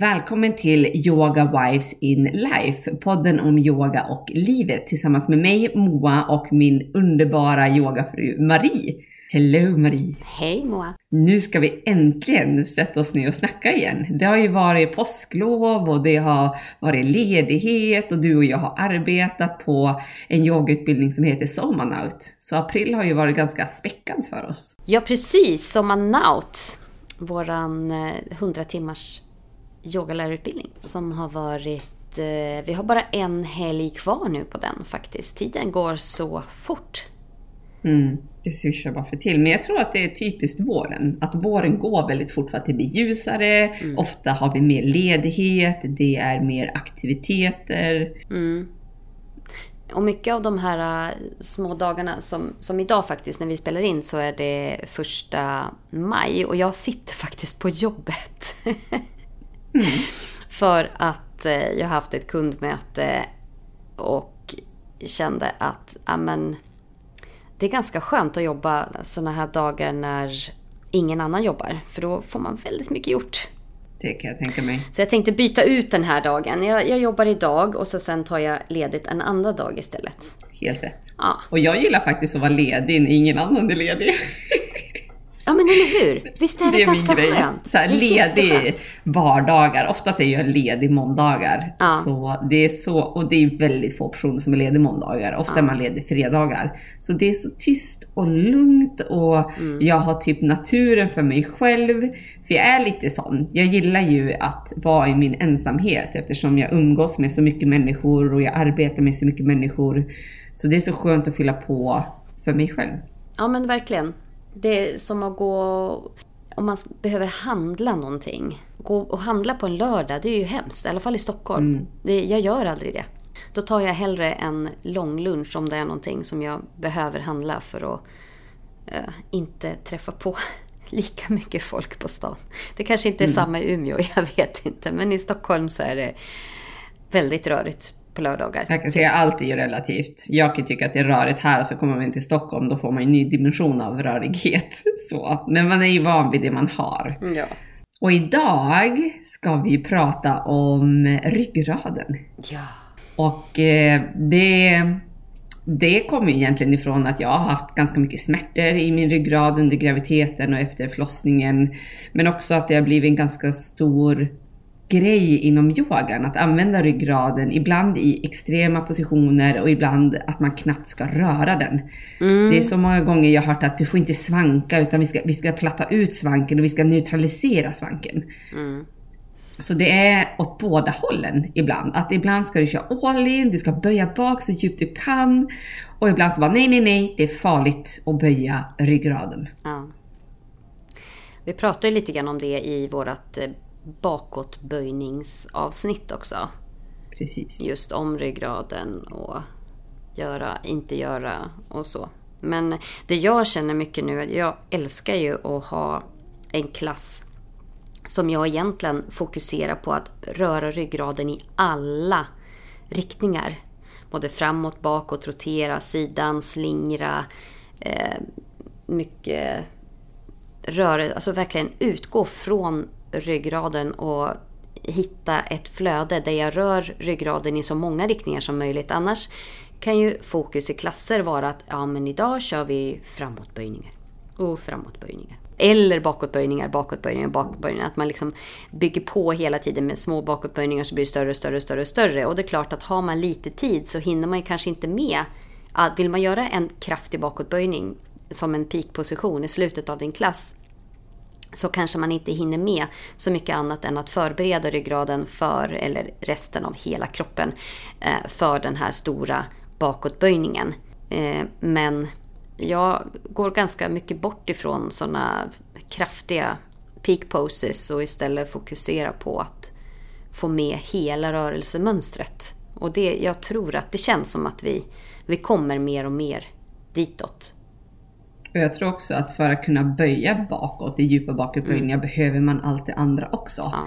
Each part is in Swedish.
Välkommen till Yoga Wives in Life, podden om yoga och livet tillsammans med mig, Moa, och min underbara yogafru Marie. Hello Marie! Hej Moa! Nu ska vi äntligen sätta oss ner och snacka igen. Det har ju varit påsklov och det har varit ledighet och du och jag har arbetat på en yogautbildning som heter Sommarnaut. Så april har ju varit ganska späckad för oss. Ja precis, Sommarnaut, våran 100 timmars yogalärarutbildning som har varit, vi har bara en helg kvar nu på den faktiskt. Tiden går så fort. Det swishar bara för till. Men jag tror att det är typiskt våren. Att våren går väldigt fort för att det blir ljusare. Ofta har vi mer ledighet. Det är mer aktiviteter. Och mycket av de här små dagarna som idag faktiskt när vi spelar in så är det 1 maj. Och jag sitter faktiskt på jobbet. För att jag har haft ett kundmöte och kände att det är ganska skönt att jobba såna här dagar när ingen annan jobbar. För då får man väldigt mycket gjort. Det kan jag tänka mig. Så jag tänkte byta ut den här dagen. Jag jobbar idag och så sen tar jag ledigt en annan dag istället. Helt rätt. Ja. Och jag gillar faktiskt att vara ledig när ingen annan är ledig. Ja men eller hur? Visst är det ganska skönt? Så här, det är ledig vardagar. Ofta säger jag ledig måndagar. Ja. Så det är så, och det är väldigt få personer som är ledig måndagar. Ofta är man ledig fredagar. Så det är så tyst och lugnt. Och jag har typ naturen för mig själv. För jag är lite sån. Jag gillar ju att vara i min ensamhet. Eftersom jag umgås med så mycket människor. Och jag arbetar med så mycket människor. Så det är så skönt att fylla på för mig själv. Ja men verkligen. Det är som att gå, om man behöver handla någonting, gå och handla på en lördag, det är ju hemskt, i alla fall i Stockholm. Jag gör aldrig det. Då tar jag hellre en lång lunch om det är någonting som jag behöver handla för att inte träffa på lika mycket folk på stan. Det kanske inte är samma i Umeå, jag vet inte, men i Stockholm så är det väldigt rörigt på lördagar. Jag kan säga att allt är ju relativt. Jag kan tycka att det är rörigt här och så kommer man till Stockholm, då får man en ny dimension av rörighet. Så. Men man är ju van vid det man har. Ja. Och idag ska vi prata om ryggraden. Ja. Och det kommer ju egentligen ifrån att jag har haft ganska mycket smärtor i min ryggrad under graviditeten och efter förlossningen. Men också att det har blivit en ganska stor grej inom yogan, att använda ryggraden ibland i extrema positioner och ibland att man knappt ska röra den. Det är så många gånger jag har hört att du får inte svanka utan vi ska platta ut svanken och vi ska neutralisera svanken. Så det är åt båda hållen ibland. Att ibland ska du köra all in, du ska böja bak så djupt du kan och ibland så bara nej, det är farligt att böja ryggraden. Ja. Vi pratar ju lite grann om det i vårat bakåtböjningsavsnitt också. Precis. Just om ryggraden och göra, inte göra och så. Men det jag känner mycket nu, jag älskar ju att ha en klass som jag egentligen fokuserar på att röra ryggraden i alla riktningar. Både framåt, bakåt, rotera, sidan, slingra, mycket rörelse, alltså verkligen utgå från ryggraden och hitta ett flöde där jag rör ryggraden i så många riktningar som möjligt. Annars kan ju fokus i klasser vara att men idag kör vi framåtböjningar och framåtböjningar. Eller bakåtböjningar. Att man liksom bygger på hela tiden med små bakåtböjningar så blir det större. Och det är klart att har man lite tid så hinner man ju kanske inte med. Vill man göra en kraftig bakåtböjning som en peakposition i slutet av din klass, så kanske man inte hinner med så mycket annat än att förbereda ryggraden för, eller resten av hela kroppen, för den här stora bakåtböjningen. Men jag går ganska mycket bort ifrån sådana kraftiga peak poses och istället fokusera på att få med hela rörelsemönstret. Och det, jag tror att det känns som att vi kommer mer och mer ditåt. Och jag tror också att för att kunna böja bakåt i djupa bakåtböjningar behöver man allt det andra också. Ja.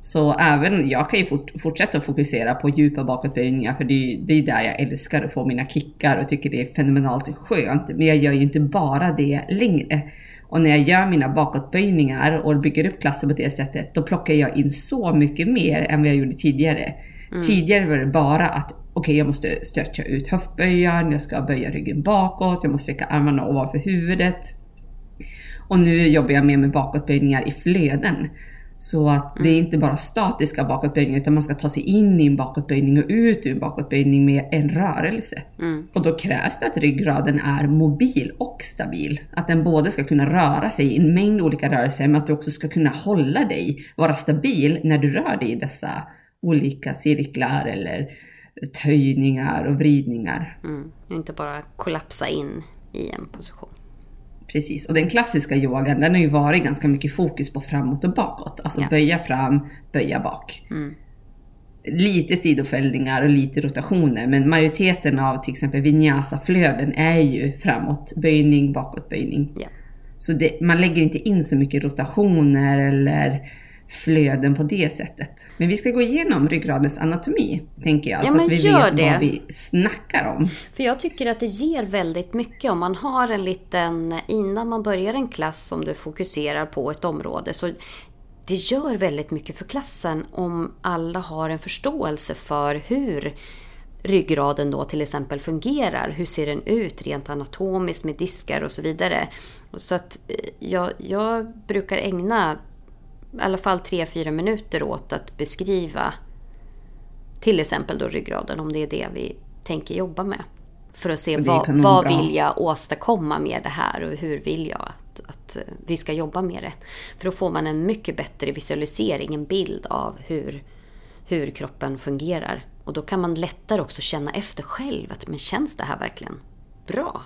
Så även jag kan ju fortsätta att fokusera på djupa bakåtböjningar, för det är där jag älskar att få mina kickar och tycker det är fenomenalt skönt. Men jag gör ju inte bara det längre. Och när jag gör mina bakåtböjningar och bygger upp klasser på det sättet, då plockar jag in så mycket mer än vad jag gjorde tidigare. Mm. Tidigare var det bara att okej, jag måste stretcha ut höftböjaren, jag ska böja ryggen bakåt, jag måste sträcka armarna ovanför huvudet. Och nu jobbar jag mer med bakåtböjningar i flöden. Så att det är inte bara statiska bakåtböjningar, utan man ska ta sig in i en bakåtböjning och ut ur en bakåtböjning med en rörelse. Mm. Och då krävs det att ryggraden är mobil och stabil. Att den både ska kunna röra sig i en mängd olika rörelser, men att du också ska kunna hålla dig, vara stabil när du rör dig i dessa olika cirklar eller töjningar och vridningar. Mm. Inte bara kollapsa in i en position. Precis, och den klassiska yogan, den har ju varit ganska mycket fokus på framåt och bakåt. Alltså böja fram, böja bak. Mm. Lite sidofällningar och lite rotationer. Men majoriteten av till exempel vinyasa-flöden är ju framåt, böjning, bakåt, böjning. Yeah. Så det, man lägger inte in så mycket rotationer eller flöden på det sättet. Men vi ska gå igenom ryggradens anatomi, tänker jag. Ja, så att vi vet det. Vad vi snackar om. För jag tycker att det ger väldigt mycket. Om man har en liten, innan man börjar en klass, som du fokuserar på ett område, så det gör väldigt mycket för klassen om alla har en förståelse för hur ryggraden då till exempel fungerar. Hur ser den ut rent anatomiskt med diskar och så vidare. Så att jag brukar ägna i alla fall 3-4 minuter åt att beskriva till exempel då ryggraden, om det är det vi tänker jobba med. För att se vad vill jag åstadkomma med det här och hur vill jag att vi ska jobba med det. För då får man en mycket bättre visualisering, en bild av hur kroppen fungerar. Och då kan man lättare också känna efter själv att men känns det här verkligen bra?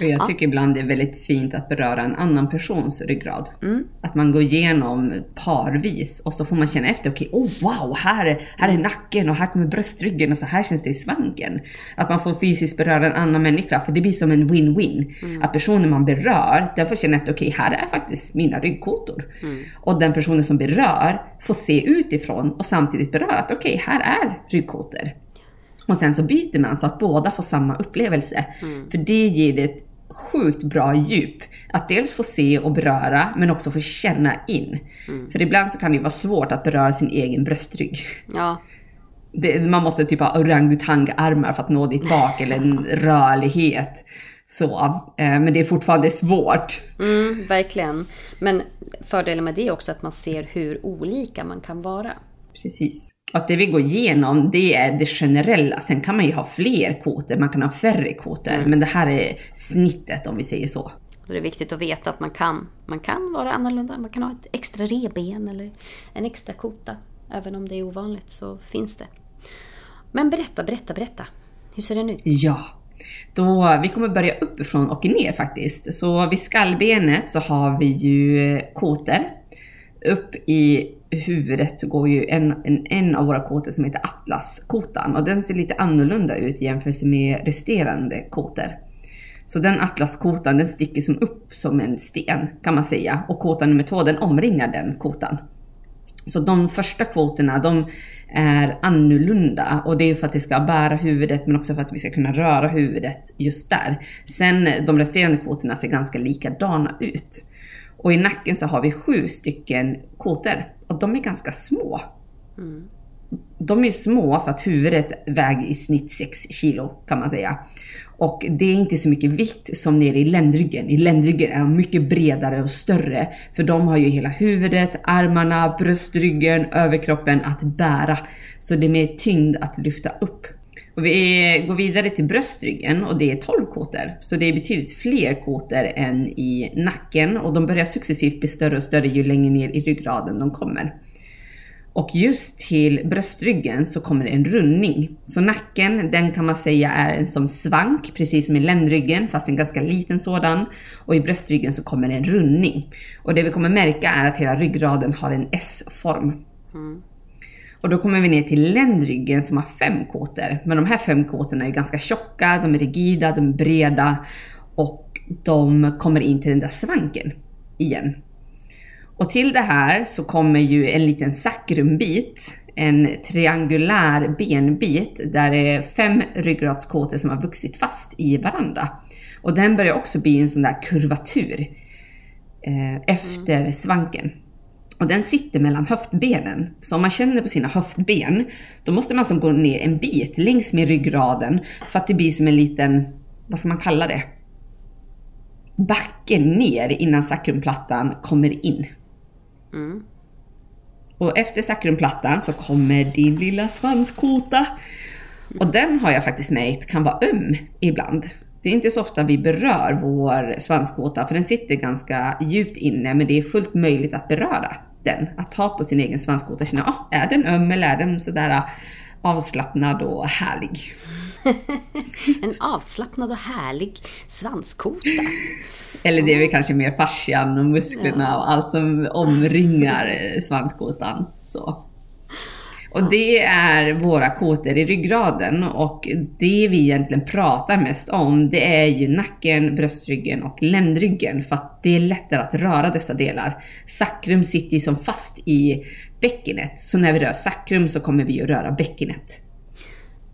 Och jag tycker ibland det är väldigt fint att beröra en annan persons ryggrad. Mm. Att man går igenom parvis och så får man känna efter, wow, här är nacken och här kommer bröstryggen och så här känns det i svanken. Att man får fysiskt beröra en annan människa, för det blir som en win-win. Mm. Att personen man berör, den får känna efter, här är faktiskt mina ryggkotor. Mm. Och den personen som berör får se utifrån och samtidigt beröra att här är ryggkotor. Och sen så byter man så att båda får samma upplevelse. Mm. För det ger det ett sjukt bra djup. Att dels få se och beröra, men också få känna in. Mm. För ibland så kan det vara svårt att beröra sin egen bröstrygg. Ja. Man måste typ ha orangutangarmar för att nå ditt bak eller en rörlighet. Så, men det är fortfarande svårt. Mm, verkligen. Men fördelen med det är också att man ser hur olika man kan vara. Precis. Att det vi går igenom, det är det generella. Sen kan man ju ha fler koter, man kan ha färre koter. Mm. Men det här är snittet, om vi säger så. Det är viktigt att veta att man kan vara annorlunda. Man kan ha ett extra reben eller en extra kota. Även om det är ovanligt så finns det. Men berätta. Hur ser den ut? Ja, då vi kommer börja uppifrån och ner faktiskt. Så vid skallbenet så har vi ju koter. Upp i huvudet så går ju en av våra kotor som heter atlaskotan, och den ser lite annorlunda ut jämfört med resterande kotor. Så den atlaskotan, den sticker som upp som en sten kan man säga, och kotan nummer 2, den omringar den kotan. Så de första kotorna, de är annorlunda, och det är för att det ska bära huvudet, men också för att vi ska kunna röra huvudet just där. Sen de resterande kotorna ser ganska likadana ut. Och i nacken så har vi 7 stycken kotor. Och de är ganska små. Mm. De är små för att huvudet väger i snitt 6 kilo kan man säga. Och det är inte så mycket vikt som nere i ländryggen. I ländryggen är de mycket bredare och större. För de har ju hela huvudet, armarna, bröstryggen, överkroppen att bära. Så det är mer tyngd att lyfta upp. Och vi går vidare till bröstryggen, och det är 12 kotor. Så det är betydligt fler kotor än i nacken, och de börjar successivt bli större och större ju längre ner i ryggraden de kommer. Och just till bröstryggen så kommer en rundning. Så nacken, den kan man säga är en som svank, precis som i ländryggen, fast en ganska liten sådan. Och i bröstryggen så kommer en rundning. Och det vi kommer märka är att hela ryggraden har en S-form. Mm. Och då kommer vi ner till ländryggen som har 5 kotor. Men de här 5 kotorna är ganska tjocka, de är rigida, de är breda. Och de kommer in till den där svanken igen. Och till det här så kommer ju en liten sacrumbit. En triangulär benbit där det är 5 ryggradskotor som har vuxit fast i varandra. Och den börjar också bli en sån där kurvatur efter svanken. Och den sitter mellan höftbenen. Så om man känner på sina höftben, då måste man som gå ner en bit längs med ryggraden för att det blir som en liten, vad ska man kalla det? Backen ner innan sakrumplattan kommer in. Mm. Och efter sakrumplattan så kommer din lilla svanskota. Och den har jag faktiskt märkt kan vara ibland. Det är inte så ofta vi berör vår svanskota, för den sitter ganska djupt inne, men det är fullt möjligt att beröra den. Att ta på sin egen svanskota och känna, är den eller är den sådär avslappnad och härlig? En avslappnad och härlig svanskota. Eller det är väl kanske mer fascian och musklerna och allt som omringar svanskotan. Så. Och det är våra kotor i ryggraden, och det vi egentligen pratar mest om, det är ju nacken, bröstryggen och ländryggen, för att det är lättare att röra dessa delar. Sacrum sitter ju som fast i bäckenet, så när vi rör sacrum så kommer vi ju röra bäckenet.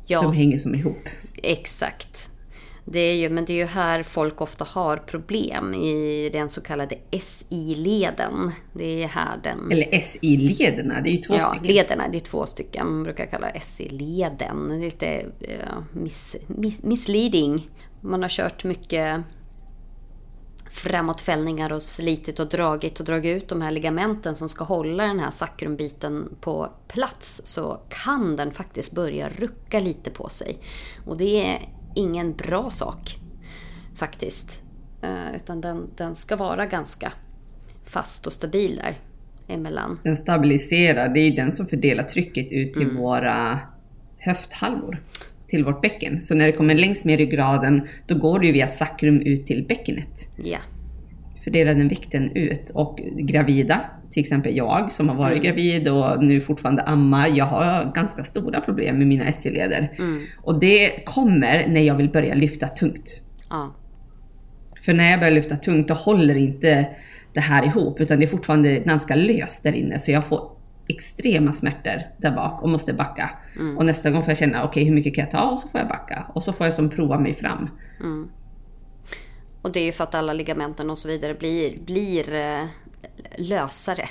Ja. De hänger som ihop. Exakt. Men det är ju här folk ofta har problem i den så kallade SI-leden. Det är här den... Eller SI-lederna, det är ju två stycken. Ja, lederna, det är två stycken. Man brukar kalla SI-leden. Det är lite misleading. Man har kört mycket framåtfällningar och slitit och dragit ut de här ligamenten som ska hålla den här sakrumbiten på plats, så kan den faktiskt börja rucka lite på sig. Och det är ingen bra sak faktiskt, utan den ska vara ganska fast och stabil där emellan. Den stabiliserar, det är den som fördelar trycket ut till våra höfthalvor, till vårt bäcken. Så när det kommer längs med ryggraden, då går det ju via sacrum ut till bäckenet. Ja. Fördelar den vikten ut. Och gravida, till exempel jag som har varit gravid och nu fortfarande ammar, jag har ganska stora problem med mina SI-leder. Mm. Och det kommer när jag vill börja lyfta tungt. Ja. För när jag börjar lyfta tungt, då håller inte det här ihop, utan det är fortfarande ganska löst där inne, så jag får extrema smärtor där bak och måste backa. Mm. Och nästa gång får jag känna, okej, hur mycket kan jag ta? Och så får jag backa. Och så får jag som prova mig fram. Mm. Och det är ju för att alla ligamenten och så vidare blir lösare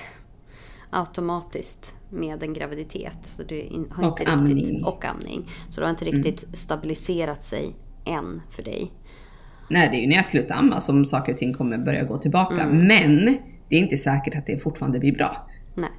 automatiskt med en graviditet. Så det har inte amning. Så det har inte riktigt stabiliserat sig än för dig. Nej, det är ju när jag slutar amma som saker och ting kommer börja gå tillbaka. Mm. Men det är inte säkert att det fortfarande blir bra. Nej.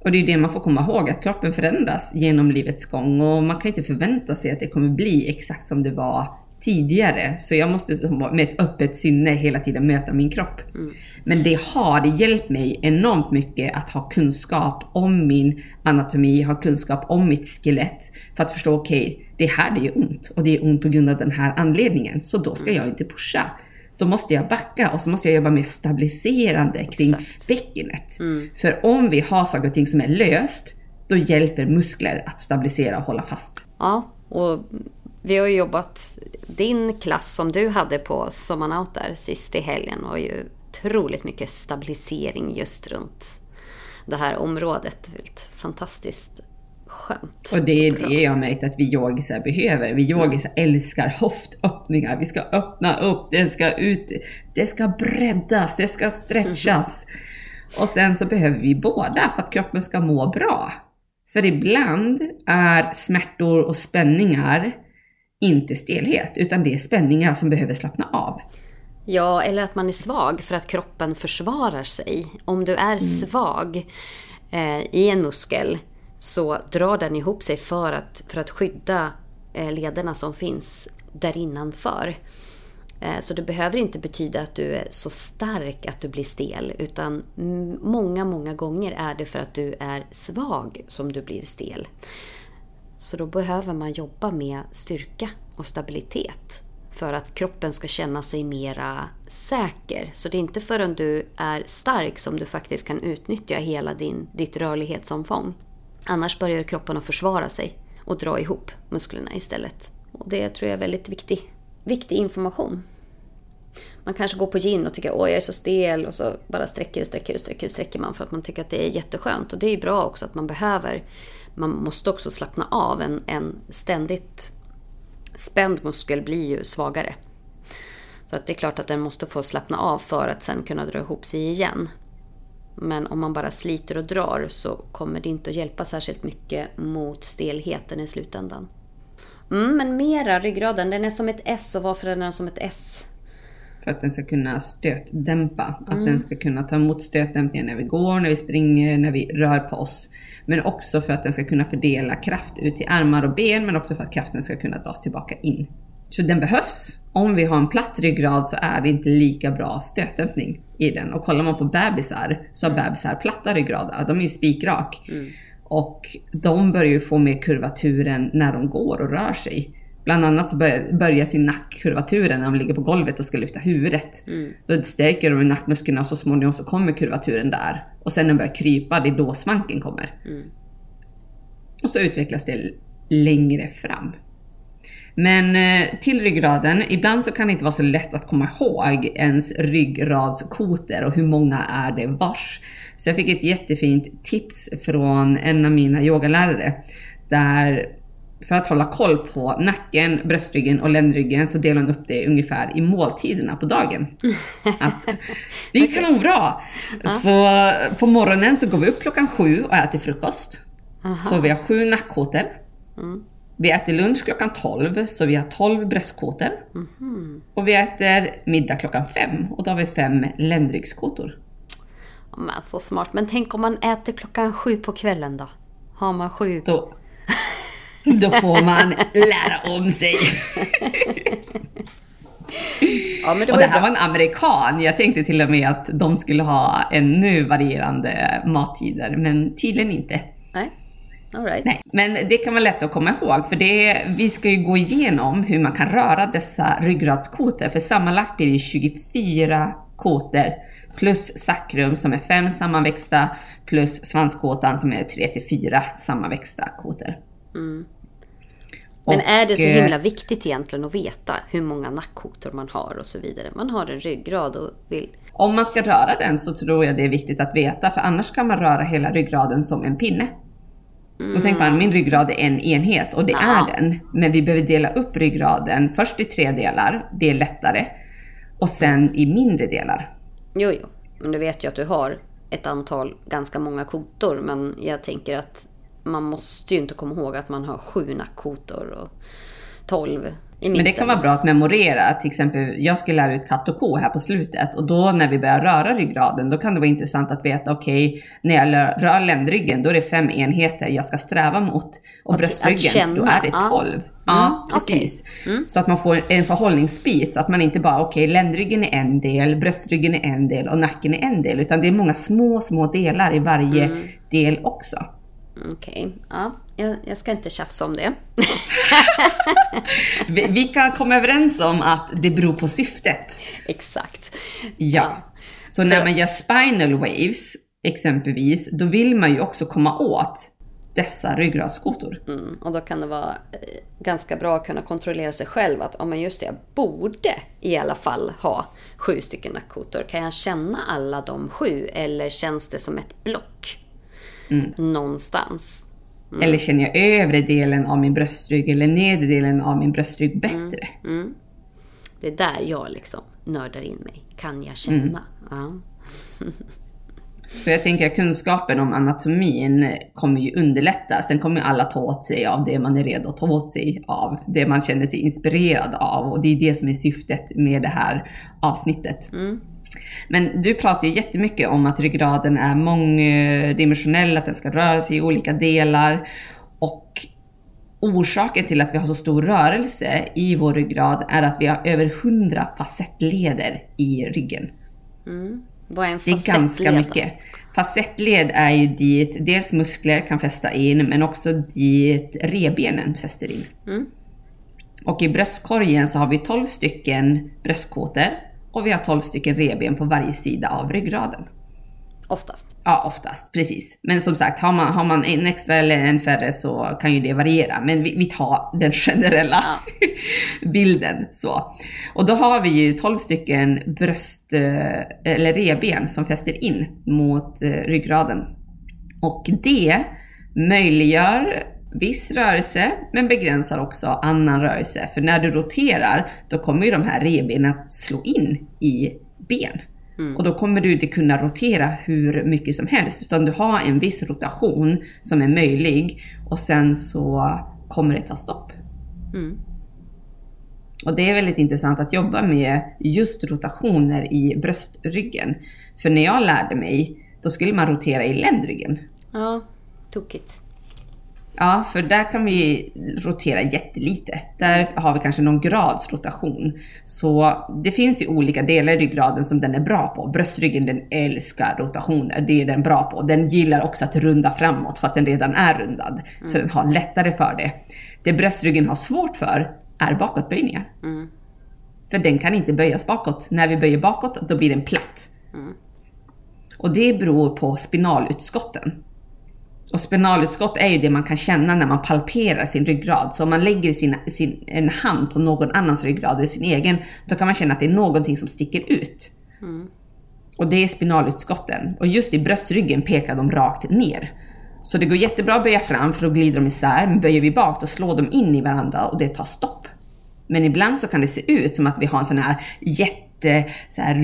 Och det är det man får komma ihåg, att kroppen förändras genom livets gång, och man kan inte förvänta sig att det kommer bli exakt som det var tidigare. Så jag måste med ett öppet sinne hela tiden möta min kropp. Mm. Men det har hjälpt mig enormt mycket att ha kunskap om min anatomi, ha kunskap om mitt skelett, för att förstå, okej, det här det gör ont, och det är ont på grund av den här anledningen, så då ska jag inte pusha. Då måste jag backa, och så måste jag jobba mer stabiliserande kring bäckenet. Mm. För om vi har saker och ting som är löst, då hjälper muskler att stabilisera och hålla fast. Ja, och vi har ju jobbat din klass som du hade på Sommarnaut där sist i helgen, och ju otroligt mycket stabilisering just runt det här området. Fantastiskt skönt. Och det är det jag har märkt att vi yogisar behöver. Vi yogisar älskar höftöppningar. Vi ska öppna upp, det ska ut, det ska breddas, det ska stretchas. Och sen så behöver vi båda för att kroppen ska må bra. För ibland är smärtor och spänningar inte stelhet, utan det är spänningar som behöver slappna av. Ja, eller att man är svag för att kroppen försvarar sig. Om du är svag i en muskel, så drar den ihop sig för att skydda lederna som finns där innanför. Så det behöver inte betyda att du är så stark att du blir stel, utan många, många gånger är det för att du är svag som du blir stel. Så då behöver man jobba med styrka och stabilitet för att kroppen ska känna sig mera säker. Så det är inte förrän du är stark som du faktiskt kan utnyttja hela ditt rörlighetsomfång. Annars börjar kroppen att försvara sig och dra ihop musklerna istället. Och det tror jag är väldigt viktig information. Man kanske går på gym och tycker, åh, jag är så stel, och så bara sträcker man för att man tycker att det är jätteskönt. Och det är bra också att man måste också slappna av. En ständigt spänd muskel blir ju svagare. Så att det är klart att den måste få slappna av för att sen kunna dra ihop sig igen. Men om man bara sliter och drar så kommer det inte att hjälpa särskilt mycket mot stelheten i slutändan. Men mera ryggraden, den är som ett S, och varför är den som ett S? För att den ska kunna stötdämpa. Att den ska kunna ta emot stötdämpningen när vi går, när vi springer, när vi rör på oss. Men också för att den ska kunna fördela kraft ut till armar och ben, men också för att kraften ska kunna dras tillbaka in. Så den behövs. Om vi har en platt ryggrad så är det inte lika bra stötdämpning i den. Och kollar man på bebisar så har bebisar platta ryggrader. De är ju spikrak. Och de börjar ju få mer kurvaturen när de går och rör sig. Bland annat så börjar sin nackkurvaturen när de ligger på golvet och ska lyfta huvudet. Då stärker de nackmusklerna och så småningom så kommer kurvaturen där. Och sen när de börjar krypa, det är då svanken kommer. Och så utvecklas det längre fram. Men till ryggraden, ibland så kan det inte vara så lätt att komma ihåg ens ryggradskoter och hur många är det vars. Så jag fick ett jättefint tips från en av mina yogalärare, där för att hålla koll på nacken, bröstryggen och ländryggen så delar hon upp det ungefär i måltiderna på dagen. Att det kan vara bra. Så på morgonen så går vi upp 7:00 och äter frukost. Så vi har 7 nackkoter. Vi äter lunch 12:00, så vi har 12 bröstkåtor. Och vi äter middag 5:00, och då har vi 5 ländryggskåtor. Men så smart. Men tänk om man äter 7:00 på kvällen då? Har man 7? Då får man lära om sig. Ja, men det och det här var en amerikan. Jag tänkte till och med att de skulle ha ännu varierande mattider, men tydligen inte. Nej. All right. Nej, men det kan vara lätt att komma ihåg, för vi ska ju gå igenom hur man kan röra dessa ryggradskoter, för sammanlagt blir det 24 koter plus sacrum som är 5 sammanväxta plus svanskåtan som är 3-4 sammanväxta koter. Men är det så himla viktigt egentligen att veta hur många nackkotor man har och så vidare? Man har en ryggrad och vill... Om man ska röra den så tror jag det är viktigt att veta, för annars kan man röra hela ryggraden som en pinne. Då tänker man, min ryggrad är en enhet, och det är den. Men vi behöver dela upp ryggraden först i 3 delar, det är lättare. Och sen i mindre delar. Jo, men du vet ju att du har ett antal, ganska många kotor. Men jag tänker att man måste ju inte komma ihåg att man har 7 nackkotor och 12 i mitten. Men det kan vara bra att memorera. Till exempel, jag ska lära ut katt och ko här på slutet. Och då när vi börjar röra ryggraden, då kan det vara intressant att veta, okej, när jag rör ländryggen, då är det 5 enheter jag ska sträva mot. Och bröstryggen, då är det 12. Ja, precis. Okay. Så att man får en förhållningsbit. Så att man inte bara, ländryggen är en del, bröstryggen är en del och nacken är en del. Utan det är många små delar i varje del också. Okej, ja. Jag ska inte tjafsa om det. Vi kan komma överens om att det beror på syftet. Exakt. Ja. Så när man gör Spinalwaves exempelvis, då vill man ju också komma åt dessa ryggradsskotor. Och då kan det vara ganska bra att kunna kontrollera sig själv att om man just det, jag borde i alla fall ha 7 stycken nackkotor. Kan jag känna alla de 7 eller känns det som ett block? Någonstans. Eller känner jag övre delen av min bröstrygg eller nedre delen av min bröstrygg bättre? Det är där jag nördar in mig. Kan jag känna? Så jag tänker att kunskapen om anatomin kommer ju underlätta. Sen kommer alla ta åt sig av det man är redo att ta åt sig av. Det man känner sig inspirerad av. Och det är det som är syftet med det här avsnittet. Men du pratar ju jättemycket om att ryggraden är mångdimensionell, att den ska röra sig i olika delar. Och orsaken till att vi har så stor rörelse i vår ryggrad är att vi har över 100 facettleder i ryggen. Vad är en facettled? Det är ganska mycket. Facettled är ju dit dels muskler kan fästa in, men också dit rebenen fäster in. Och i bröstkorgen så har vi 12 stycken bröstkåtor. Och vi har 12 stycken reben på varje sida av ryggraden. Oftast. Ja, oftast. Precis. Men som sagt, har man en extra eller en färre så kan ju det variera. Men vi tar den generella bilden. Så. Och då har vi ju 12 stycken eller reben som fäster in mot ryggraden. Och det möjliggör viss rörelse men begränsar också annan rörelse. För när du roterar då kommer ju de här revbenen att slå in i ben. Mm. Och då kommer du inte kunna rotera hur mycket som helst, utan du har en viss rotation som är möjlig och sen så kommer det ta stopp. Mm. Och det är väldigt intressant att jobba med just rotationer i bröstryggen. För när jag lärde mig, då skulle man rotera i ländryggen. Ja, tokigt. Ja, för där kan vi rotera jättelite. Där har vi kanske någon grads rotation. Så det finns ju olika delar i ryggraden som den är bra på. Bröstryggen, den älskar rotationer. Det är den bra på. Den gillar också att runda framåt för att den redan är rundad. Mm. Så den har lättare för det. Det bröstryggen har svårt för är bakåtböjningar. Mm. För den kan inte böjas bakåt. När vi böjer bakåt, då blir den platt. Mm. Och det beror på spinalutskotten. Och spinalutskott är ju det man kan känna när man palperar sin ryggrad. Så om man lägger en hand på någon annans ryggrad eller sin egen, då kan man känna att det är någonting som sticker ut. Mm. Och det är spinalutskotten. Och just i bröstryggen pekar de rakt ner. Så det går jättebra att böja fram för då glider de isär. Men böjer vi bak och slår de in i varandra och det tar stopp. Men ibland så kan det se ut som att vi har en sån här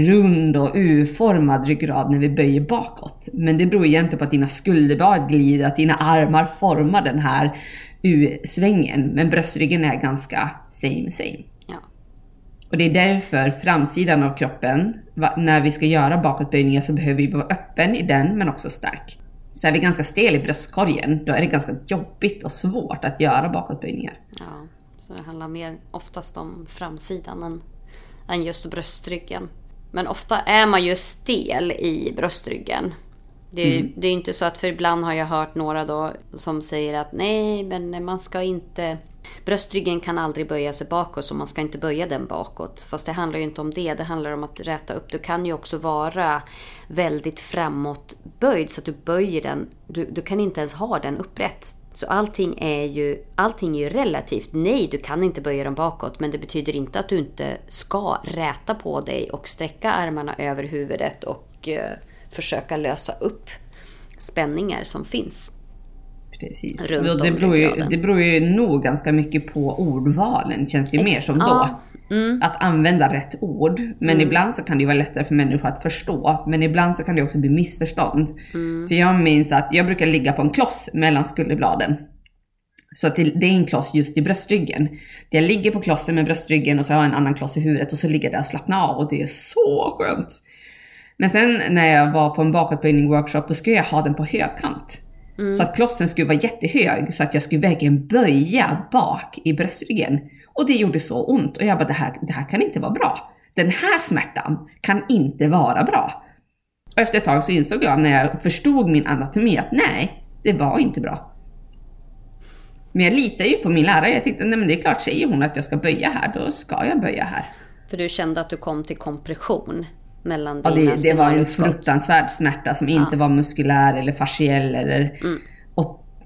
rund och U-formad ryggrad när vi böjer bakåt. Men det beror egentligen på att dina skulderblad glider, att dina armar formar den här U-svängen. Men bröstryggen är ganska same. Ja. Och det är därför framsidan av kroppen, när vi ska göra bakåtböjningar så behöver vi vara öppen i den men också stark. Så är vi ganska stel i bröstkorgen, då är det ganska jobbigt och svårt att göra bakåtböjningar. Ja, så det handlar mer oftast om framsidan än just bröstryggen. Men ofta är man ju stel i bröstryggen. Det är inte så att, för ibland har jag hört några då som säger att nej, men man ska inte, bröstryggen kan aldrig böja sig bakåt så man ska inte böja den bakåt. Fast det handlar ju inte om det. Det handlar om att räta upp. Du kan ju också vara väldigt framåtböjd så att du böjer den. Du kan inte ens ha den upprätt. Så allting är ju relativt. Nej, du kan inte böja dem bakåt, men det betyder inte att du inte ska räta på dig och sträcka armarna över huvudet och försöka lösa upp spänningar som finns. Precis. Det beror ju nog ganska mycket på ordvalen, känns det mer som då. Mm. Att använda rätt ord. Men ibland så kan det vara lättare för människor att förstå. Men ibland så kan det också bli missförstånd. För jag minns att jag brukar ligga på en kloss mellan skulderbladen. Så att det är en kloss just i bröstryggen. Jag ligger på klossen med bröstryggen och så har jag en annan kloss i huvudet. Och så ligger jag där och slappnar av och det är så skönt. Men sen när jag var på en bakåtböjning workshop, då skulle jag ha den på högkant. Så att klossen skulle vara jättehög så att jag skulle verkligen böja bak i bröstryggen. Och det gjorde så ont. Och jag bara, det här kan inte vara bra. Den här smärtan kan inte vara bra. Och efter ett tag så insåg jag, när jag förstod min anatomi, att nej, det var inte bra. Men jag litar ju på min lärare. Jag tänkte, nej men det är klart, säger hon att jag ska böja här, då ska jag böja här. För du kände att du kom till kompression mellan dina spinaler. Ja, det var en fruktansvärd smärta som inte var muskulär eller fasciell eller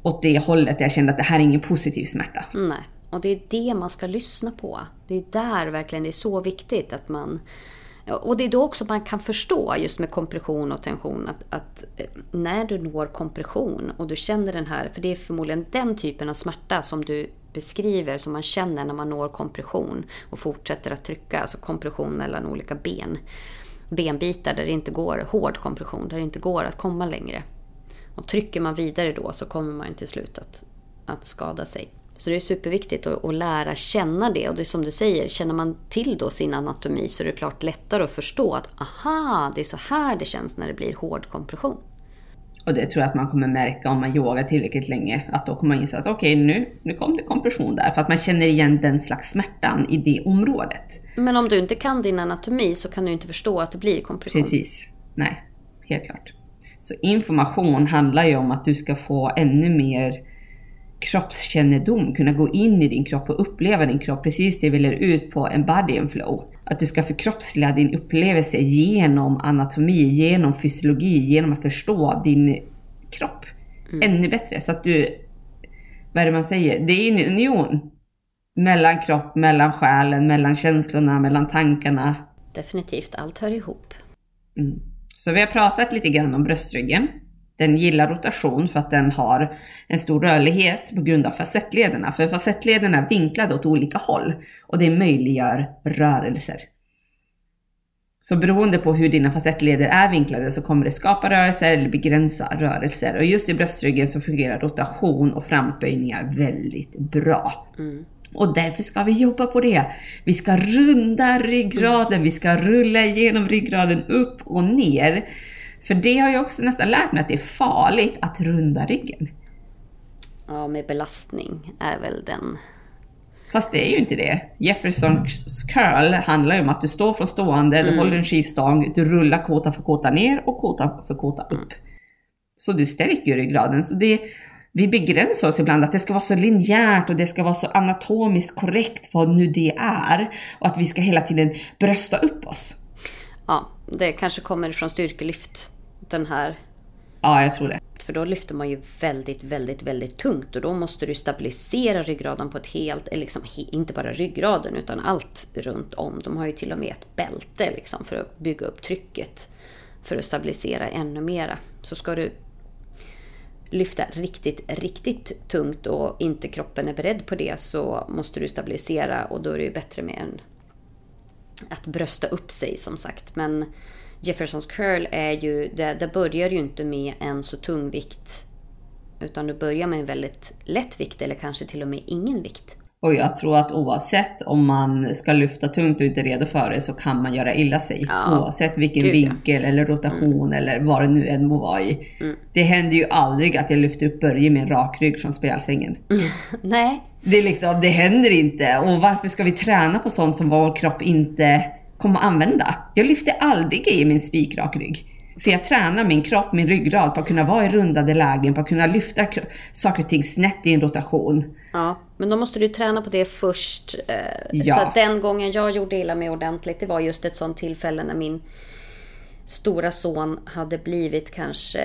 åt det hållet. Jag kände att det här är ingen positiv smärta. Nej. Och det är det man ska lyssna på. Det är där verkligen det är så viktigt att man. Och det är då också man kan förstå just med kompression och tension att när du når kompression och du känner den här, för det är förmodligen den typen av smärta som du beskriver som man känner när man når kompression och fortsätter att trycka, alltså kompression mellan olika benbitar där det inte går, hård kompression där det inte går att komma längre. Och trycker man vidare då så kommer man till slut att skada sig. Så det är superviktigt att lära känna det. Och det är som du säger, känner man till då sin anatomi så är det klart lättare att förstå att aha, det är så här det känns när det blir hård kompression. Och det tror jag att man kommer märka om man yogar tillräckligt länge. Att då kommer man inse att okej, nu kom det kompression där. För att man känner igen den slags smärtan i det området. Men om du inte kan din anatomi så kan du inte förstå att det blir kompression. Precis, nej, helt klart. Så information handlar ju om att du ska få ännu mer kroppskännedom, kunna gå in i din kropp och uppleva din kropp, precis det vi lär ut på Body and Flow, att du ska förkroppsliga din upplevelse genom anatomi, genom fysiologi, genom att förstå din kropp ännu bättre, så att du, vad är det man säger, det är en union mellan kropp, mellan själen, mellan känslorna, mellan tankarna. Definitivt, allt hör ihop. Så vi har pratat lite grann om bröstryggen, Den gillar rotation för att den har en stor rörlighet på grund av facettlederna. För facettlederna är vinklade åt olika håll och det möjliggör rörelser. Så beroende på hur dina facettleder är vinklade så kommer det skapa rörelser eller begränsa rörelser. Och just i bröstryggen så fungerar rotation och framföjningar väldigt bra. Mm. Och därför ska vi jobba på det. Vi ska runda ryggraden, vi ska rulla igenom ryggraden upp och ner. För det har jag också nästan lärt mig, att det är farligt att runda ryggen. Ja, med belastning är väl den. Fast det är ju inte det. Jeffersons curl handlar ju om att du står från stående, du håller en skivstång, du rullar kåta för kåta ner och kåta för kåta upp. Mm. Så du stärker ryggraden. Så det, vi begränsar oss ibland att det ska vara så linjärt och det ska vara så anatomiskt korrekt vad nu det är. Och att vi ska hela tiden brösta upp oss. Ja, det kanske kommer från styrkelyft, den här. Ja, jag tror det. För då lyfter man ju väldigt, väldigt, väldigt tungt. Och då måste du stabilisera ryggraden på ett helt, liksom, inte bara ryggraden utan allt runt om. De har ju till och med ett bälte liksom, för att bygga upp trycket. För att stabilisera ännu mera. Så ska du lyfta riktigt, riktigt tungt och inte kroppen är beredd på det, så måste du stabilisera. Och då är det ju bättre med en att brösta upp sig som sagt. Men Jeffersons curl är ju, där börjar ju inte med en så tung vikt, utan du börjar med en väldigt lätt vikt eller kanske till och med ingen vikt. Och jag tror att oavsett om man ska lyfta tungt och inte är redo för det, så kan man göra illa sig. Ja. Oavsett vilken vinkel eller rotation eller vad det nu än må vara i. Mm. Det händer ju aldrig att jag lyfter upp Börje med en rak rygg från spjälsängen. Nej. Det är liksom, det händer inte. Och varför ska vi träna på sånt som vår kropp inte kommer använda? Jag lyfter aldrig i min spikrak rygg. För jag tränar min kropp, min ryggrad på att kunna vara i rundade lägen, på att kunna lyfta saker och ting snett i en rotation. Ja, men då måste du träna på det först. Ja. Så att den gången jag gjorde illa mig ordentligt, det var just ett sånt tillfälle när min stora son hade blivit kanske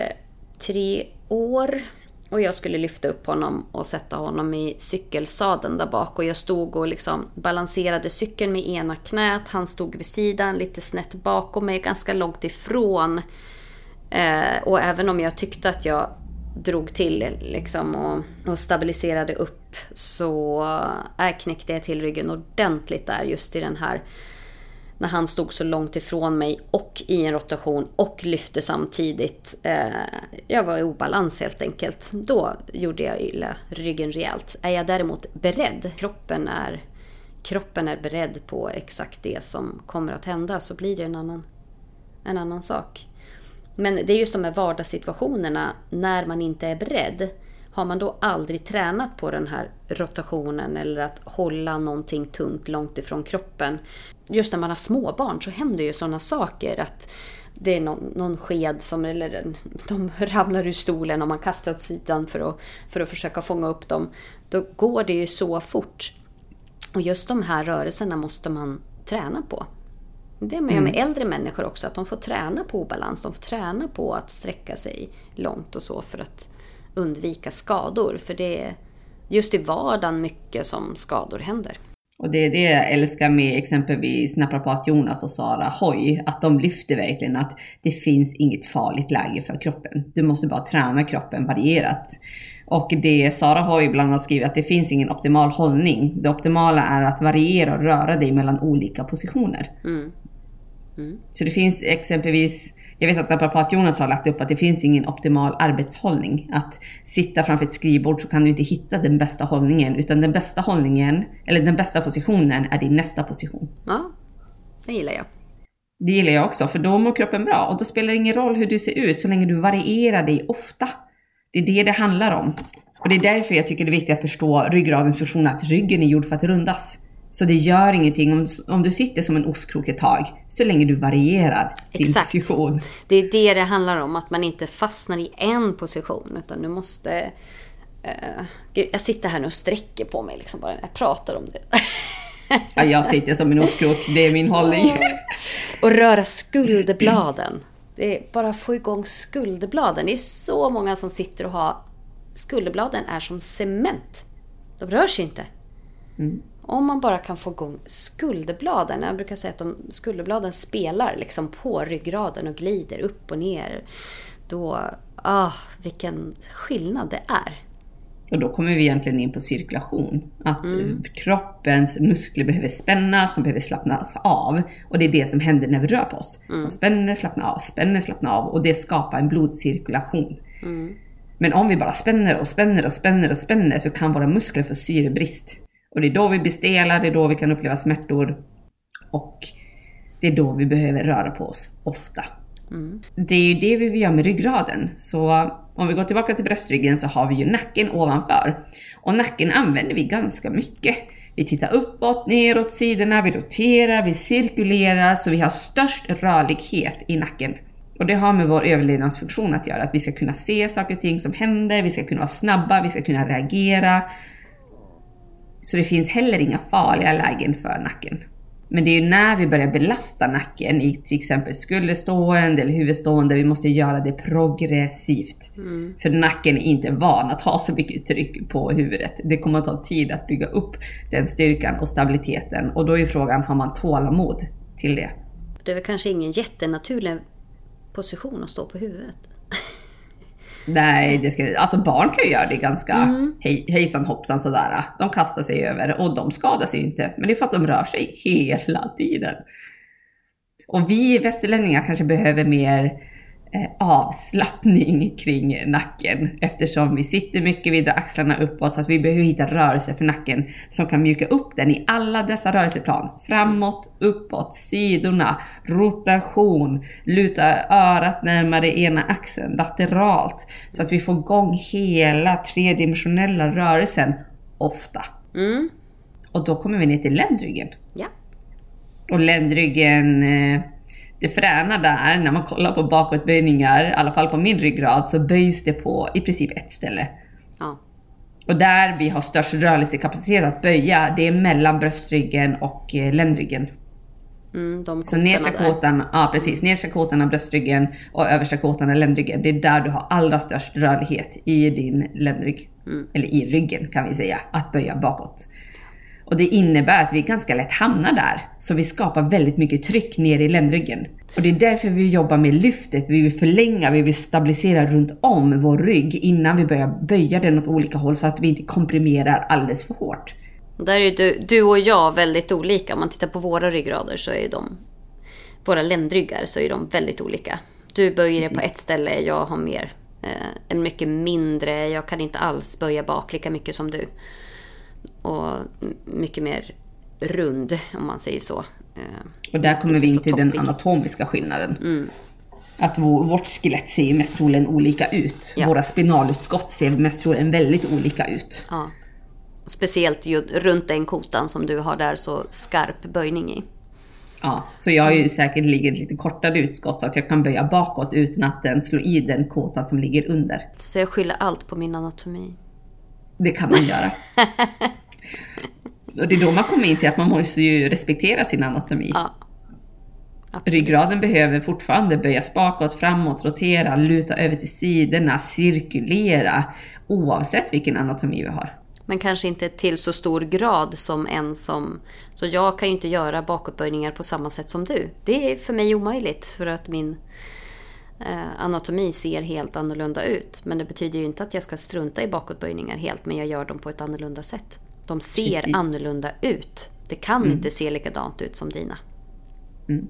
3 år. Och jag skulle lyfta upp honom och sätta honom i cykelsadeln där bak. Och jag stod och liksom balanserade cykeln med ena knät. Han stod vid sidan, lite snett bakom mig, ganska långt ifrån. Och även om jag tyckte att jag drog till liksom, och stabiliserade upp, så knäckte jag till ryggen ordentligt där just i den här, när han stod så långt ifrån mig och i en rotation och lyfte samtidigt. Jag var i obalans helt enkelt. Då gjorde jag illa ryggen rejält. Är jag däremot beredd, kroppen är beredd på exakt det som kommer att hända, så blir det en annan sak. Men det är just de här vardagssituationerna när man inte är beredd. Har man då aldrig tränat på den här rotationen eller att hålla någonting tungt långt ifrån kroppen. Just när man har småbarn så händer ju sådana saker, att det är någon sked som, eller de ramlar ur stolen och man kastar åt sidan för att försöka fånga upp dem. Då går det ju så fort. Och just de här rörelserna måste man träna på. Det man gör med äldre människor också, att de får träna på obalans, de får träna på att sträcka sig långt och så för att undvika skador, för det är just i vardagen mycket som skador händer. Och det är det jag älskar med exempelvis naprapat Jonas och Sara Hoy, att de lyfter verkligen att det finns inget farligt läge för kroppen. Du måste bara träna kroppen varierat. Och det Sara Hoy bland annat skriver, att det finns ingen optimal hållning. Det optimala är att variera och röra dig mellan olika positioner. Mm. Mm. Så det finns exempelvis, jag vet att naprapat Jonas har lagt upp att det finns ingen optimal arbetshållning. Att sitta framför ett skrivbord så kan du inte hitta den bästa hållningen, utan den bästa hållningen eller den bästa positionen är din nästa position. Ja, det gillar jag. Det gillar jag också, för då mår kroppen bra och då spelar det ingen roll hur du ser ut så länge du varierar dig ofta. Det är det handlar om. Och det är därför jag tycker det är viktigt att förstå ryggradens funktion, att ryggen är gjord för att rundas. Så det gör ingenting om du sitter som en ostkrok ett tag, så länge du varierar din position. Det är det handlar om, att man inte fastnar i en position, utan du måste... Gud, jag sitter här nu och sträcker på mig liksom bara när jag pratar om det. Ja, jag sitter som en ostkrok, det är min hållning. Och röra skulderbladen. Det är bara få igång skulderbladen. Det är så många som sitter och har... Skulderbladen är som cement. De rör sig inte. Mm. Om man bara kan få igång skulderbladen. Jag brukar säga att skulderbladen spelar liksom på ryggraden och glider upp och ner. Då Vilken skillnad det är. Och då kommer vi egentligen in på cirkulation. Att kroppens muskler behöver spännas, de behöver slappnas av. Och det är det som händer när vi rör på oss. De spänner, slappnar av. Och det skapar en blodcirkulation. Mm. Men om vi bara spänner så kan våra muskler få syrebrist. Och det är då vi blir stela, det är då vi kan uppleva smärtor. Och det är då vi behöver röra på oss ofta. Mm. Det är ju det vi gör med ryggraden. Så om vi går tillbaka till bröstryggen så har vi ju nacken ovanför. Och nacken använder vi ganska mycket. Vi tittar uppåt, neråt, sidorna, vi roterar, vi cirkulerar. Så vi har störst rörlighet i nacken. Och det har med vår överlevnadsfunktion att göra. Att vi ska kunna se saker och ting som händer. Vi ska kunna vara snabba, vi ska kunna reagera. Så det finns heller inga farliga lägen för nacken. Men det är ju när vi börjar belasta nacken i till exempel skulderstående eller huvudstående, vi måste göra det progressivt. Mm. För nacken är inte van att ha så mycket tryck på huvudet. Det kommer att ta tid att bygga upp den styrkan och stabiliteten. Och då är frågan, har man tålamod till det? Det är väl kanske ingen jättenaturlig position att stå på huvudet. Nej, alltså barn kan ju göra det ganska hejsan hoppsan sådär. De kastar sig över och de skadar sig ju inte. Men det är för att de rör sig hela tiden. Och vi västerlänningar kanske behöver mer avslappning kring nacken. Eftersom vi sitter mycket, vi drar axlarna uppåt. Så att vi behöver hitta rörelser för nacken som kan mjuka upp den i alla dessa rörelseplan. Framåt, uppåt, sidorna, rotation, luta örat närmare ena axeln, lateralt. Så att vi får igång hela tredimensionella rörelsen ofta. Mm. Och då kommer vi ner till ländryggen. Ja. Och ländryggen... Det fräna där, när man kollar på bakåtböjningar, i alla fall på min ryggrad, så böjs det på i princip ett ställe. Ja. Och där vi har störst rörelsekapacitet att böja, det är mellan bröstryggen och ländryggen. Så nersta kåtan, nersta kåtan av bröstryggen och översta kåtan av ländryggen, det är där du har allra störst rörlighet i din ländrygg. Mm. Eller i ryggen kan vi säga, att böja bakåt. Och det innebär att vi ganska lätt hamnar där. Så vi skapar väldigt mycket tryck ner i ländryggen. Och det är därför vi jobbar med lyftet. Vi vill förlänga, vi vill stabilisera runt om vår rygg innan vi börjar böja den åt olika håll. Så att vi inte komprimerar alldeles för hårt. Där är du och jag väldigt olika. Om man tittar på våra ryggrader så är våra ländryggar så är de väldigt olika. Du böjer det på ett ställe, jag har mer. En mycket mindre, jag kan inte alls böja bak lika mycket som du. Och mycket mer rund, om man säger så. Och där kommer vi in till den anatomiska skillnaden. Mm. Att vårt skelett ser mest troligen olika ut. Ja. Våra spinalutskott ser mest troligen väldigt olika ut. Ja. Speciellt ju runt den kotan som du har där så skarp böjning i. Ja, så jag har ju säkert ligger lite kortare utskott så att jag kan böja bakåt utan att den slår i den kotan som ligger under. Så jag skyller allt på min anatomi. Det kan man göra. Och det är då man kommer in till att man måste ju respektera sin anatomi. Ja, ryggraden behöver fortfarande böjas bakåt, framåt, rotera, luta över till sidorna, cirkulera oavsett vilken anatomi vi har. Men kanske inte till så stor grad som en som... Så jag kan ju inte göra bakåtböjningar på samma sätt som du. Det är för mig omöjligt för att min anatomi ser helt annorlunda ut. Men det betyder ju inte att jag ska strunta i bakåtböjningar helt, men jag gör dem på ett annorlunda sätt. De ser annorlunda ut. Det kan inte se likadant ut som dina. Mm.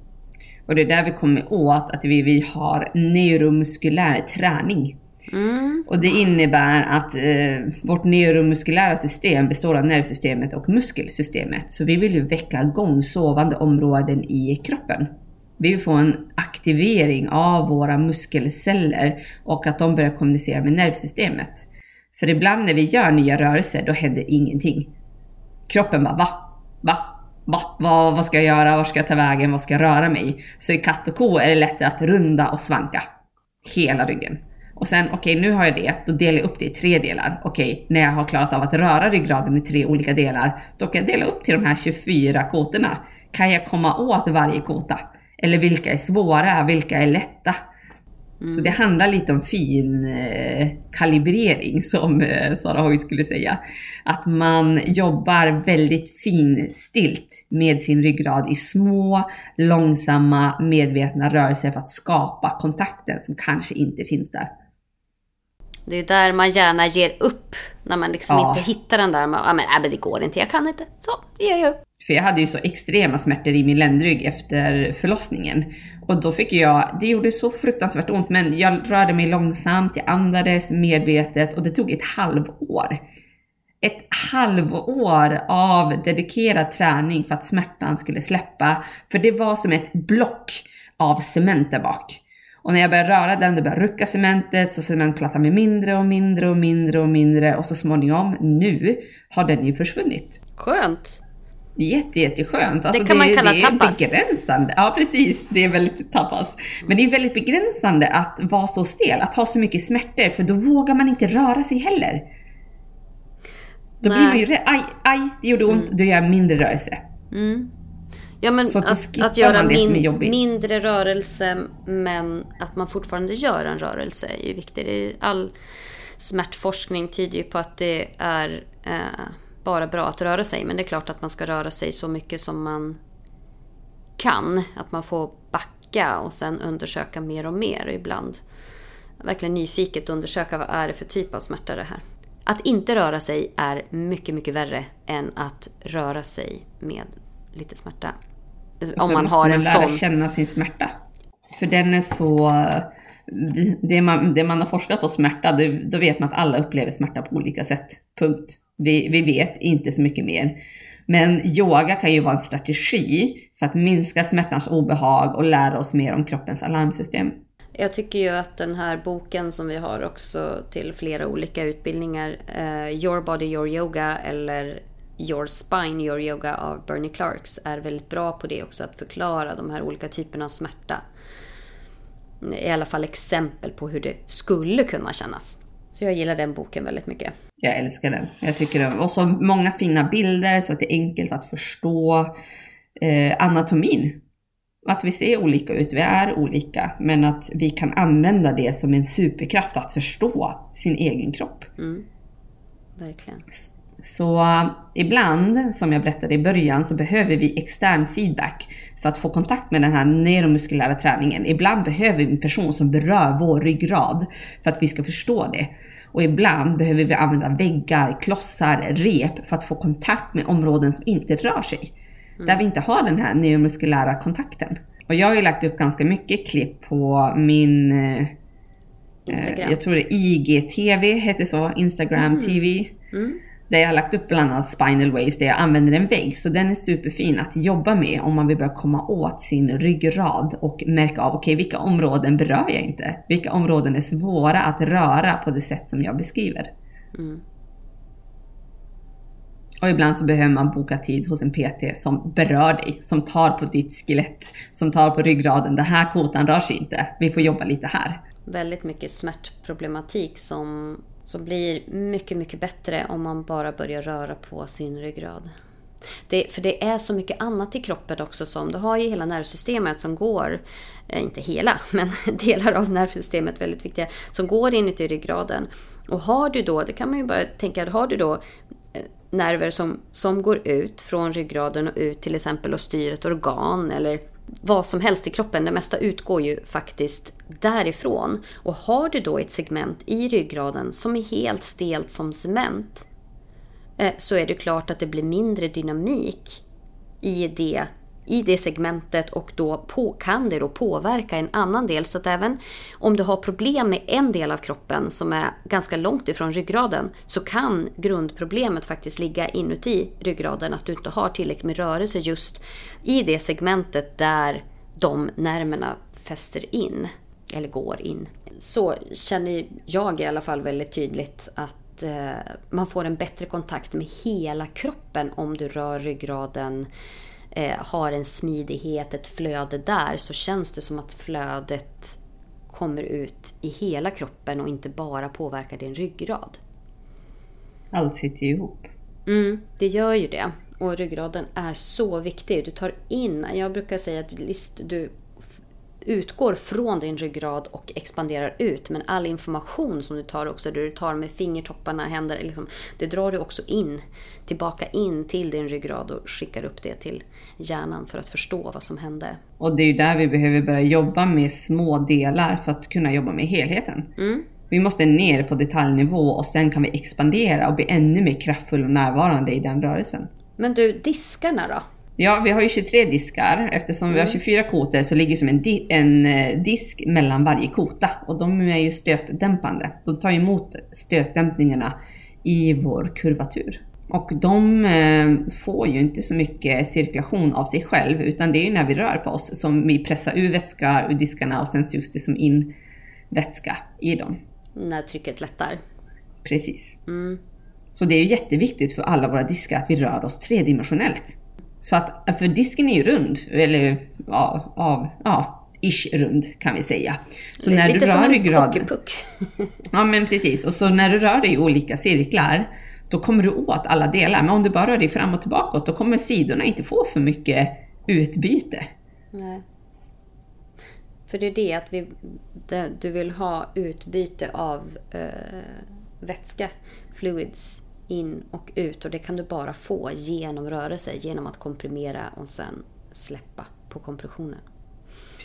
Och det är där vi kommer åt att vi har neuromuskulär träning. Mm. Och det innebär att vårt neuromuskulära system består av nervsystemet och muskelsystemet. Så vi vill ju väcka igång sovande områden i kroppen. Vi vill få en aktivering av våra muskelceller och att de börjar kommunicera med nervsystemet. För ibland när vi gör nya rörelser, då händer ingenting. Kroppen bara, vad ska jag göra, var ska jag ta vägen, vad ska jag röra mig? Så i katt och ko är det lättare att runda och svanka hela ryggen. Och sen, nu har jag det, då delar jag upp det i 3 delar. När jag har klarat av att röra ryggraden i 3 olika delar, då kan jag dela upp till de här 24 kåtorna. Kan jag komma åt varje kåta? Eller vilka är svåra, vilka är lätta? Mm. Så det handlar lite om fin kalibrering som Sara Hoy skulle säga. Att man jobbar väldigt finstilt med sin ryggrad i små, långsamma, medvetna rörelser för att skapa kontakten som kanske inte finns där. Det är där man gärna ger upp. När man liksom inte hittar den där. Man, men det går inte, jag kan inte. Så, det gör jag upp. För jag hade ju så extrema smärtor i min ländrygg efter förlossningen. Och då fick jag, det gjorde så fruktansvärt ont. Men jag rörde mig långsamt, jag andades medvetet. Och det tog ett halvår. Ett halvår av dedikerad träning för att smärtan skulle släppa. För det var som ett block av cement där bak. Och när jag började röra den, då började jag rucka cementet. Så cementplattan blev mindre och mindre och mindre och mindre. Och så småningom, nu har den ju försvunnit. Skönt. Jätteskönt. Alltså det kan man kalla tapas. Det är begränsande. Ja, precis. Det är väldigt tapas. Men det är väldigt begränsande att vara så stel. Att ha så mycket smärtor. För då vågar man inte röra sig heller. Då blir man ju rädd. Aj, det gjorde ont. Då gör jag mindre rörelse. Mm. Ja, men så att göra mindre rörelse, men att man fortfarande gör en rörelse är ju viktigt. All smärtforskning tyder ju på att det är bara bra att röra sig. Men det är klart att man ska röra sig så mycket som man kan. Att man får backa och sen undersöka mer och mer. Och ibland verkligen nyfiket undersöka vad är det för typ av smärta det här. Att inte röra sig är mycket, mycket värre än att röra sig med lite smärta. Om man har en sån. Man måste känna sin smärta. För den är så... Det man har forskat på smärta, då vet man att alla upplever smärta på olika sätt. Punkt. Vi vet inte så mycket mer. Men yoga kan ju vara en strategi för att minska smärtans obehag och lära oss mer om kroppens alarmsystem. Jag tycker ju att den här boken som vi har också till flera olika utbildningar, Your Body, Your Yoga eller Your Spine, Your Yoga av Bernie Clark, är väldigt bra på det också, att förklara de här olika typerna av smärta. I alla fall exempel på hur det skulle kunna kännas. Så jag gillar den boken väldigt mycket. Jag älskar den. Jag tycker den. Och så många fina bilder så att det är enkelt att förstå anatomin. Att vi ser olika ut, vi är olika. Men att vi kan använda det som en superkraft att förstå sin egen kropp. Mm. Verkligen. Så ibland, som jag berättade i början, så behöver vi extern feedback för att få kontakt med den här neuromuskulära träningen. Ibland behöver vi en person som berör vår ryggrad för att vi ska förstå det. Och ibland behöver vi använda väggar, klossar, rep för att få kontakt med områden som inte rör sig. Där vi inte har den här neuromuskulära kontakten. Och jag har ju lagt upp ganska mycket klipp på min... Instagram. Jag tror det är IGTV, heter så. Instagram TV. Mm. Där jag har lagt upp bland annat Spinalwaves, där jag använder en vägg. Så den är superfin att jobba med om man vill börja komma åt sin ryggrad och märka av, vilka områden berör jag inte? Vilka områden är svåra att röra på det sätt som jag beskriver? Mm. Och ibland så behöver man boka tid hos en PT som berör dig, som tar på ditt skelett, som tar på ryggraden. Den här kotan rör sig inte, vi får jobba lite här. Väldigt mycket smärtproblematik som blir mycket, mycket bättre om man bara börjar röra på sin ryggrad. För det är så mycket annat i kroppen också som du har ju hela nervsystemet som går, inte hela, men delar av nervsystemet väldigt viktiga, som går inuti ryggraden. Och har du då, det kan man ju bara tänka, har du då nerver som går ut från ryggraden och ut till exempel och styr ett organ eller vad som helst i kroppen, det mesta utgår ju faktiskt därifrån. Och har du då ett segment i ryggraden som är helt stelt som cement, så är det klart att det blir mindre dynamik i det segmentet, och då kan det då påverka en annan del. Så att även om du har problem med en del av kroppen som är ganska långt ifrån ryggraden, så kan grundproblemet faktiskt ligga inuti ryggraden, att du inte har tillräckligt med rörelse just i det segmentet där de nerverna fäster in eller går in. Så känner jag i alla fall väldigt tydligt att man får en bättre kontakt med hela kroppen om du rör ryggraden, har en smidighet, ett flöde där, så känns det som att flödet kommer ut i hela kroppen och inte bara påverkar din ryggrad. Allt sitter ihop. Det gör ju det. Och ryggraden är så viktig. Du tar in, jag brukar säga att du utgår från din ryggrad och expanderar ut, men all information som du tar också, du tar med fingertopparna, händer, liksom, det drar du också in, tillbaka in till din ryggrad och skickar upp det till hjärnan för att förstå vad som hände. Och det är ju där vi behöver börja jobba med små delar för att kunna jobba med helheten. Vi måste ner på detaljnivå och sen kan vi expandera och bli ännu mer kraftfull och närvarande i den rörelsen. Men du, diskarna då? Ja, vi har ju 23 diskar. Eftersom vi har 24 koter så ligger som en disk mellan varje kota. Och de är ju stötdämpande. De tar emot stötdämpningarna i vår kurvatur. Och de får ju inte så mycket cirkulation av sig själv. Utan det är ju när vi rör på oss som vi pressar ur vätska ur diskarna. Och sen sugs det som in vätska i dem. När trycket lättar. Precis. Mm. Så det är ju jätteviktigt för alla våra diskar att vi rör oss tredimensionellt. Så att, för disken är ju rund, eller ish rund kan vi säga. Så lite när du som rör en hockeypuck. Ja men precis, och så när du rör dig i olika cirklar, då kommer du åt alla delar. Men om du bara rör dig fram och tillbaka, då kommer sidorna inte få så mycket utbyte. Nej. För det är det att du vill ha utbyte av vätska, fluids, in och ut, och det kan du bara få genom rörelse, genom att komprimera och sen släppa på kompressionen.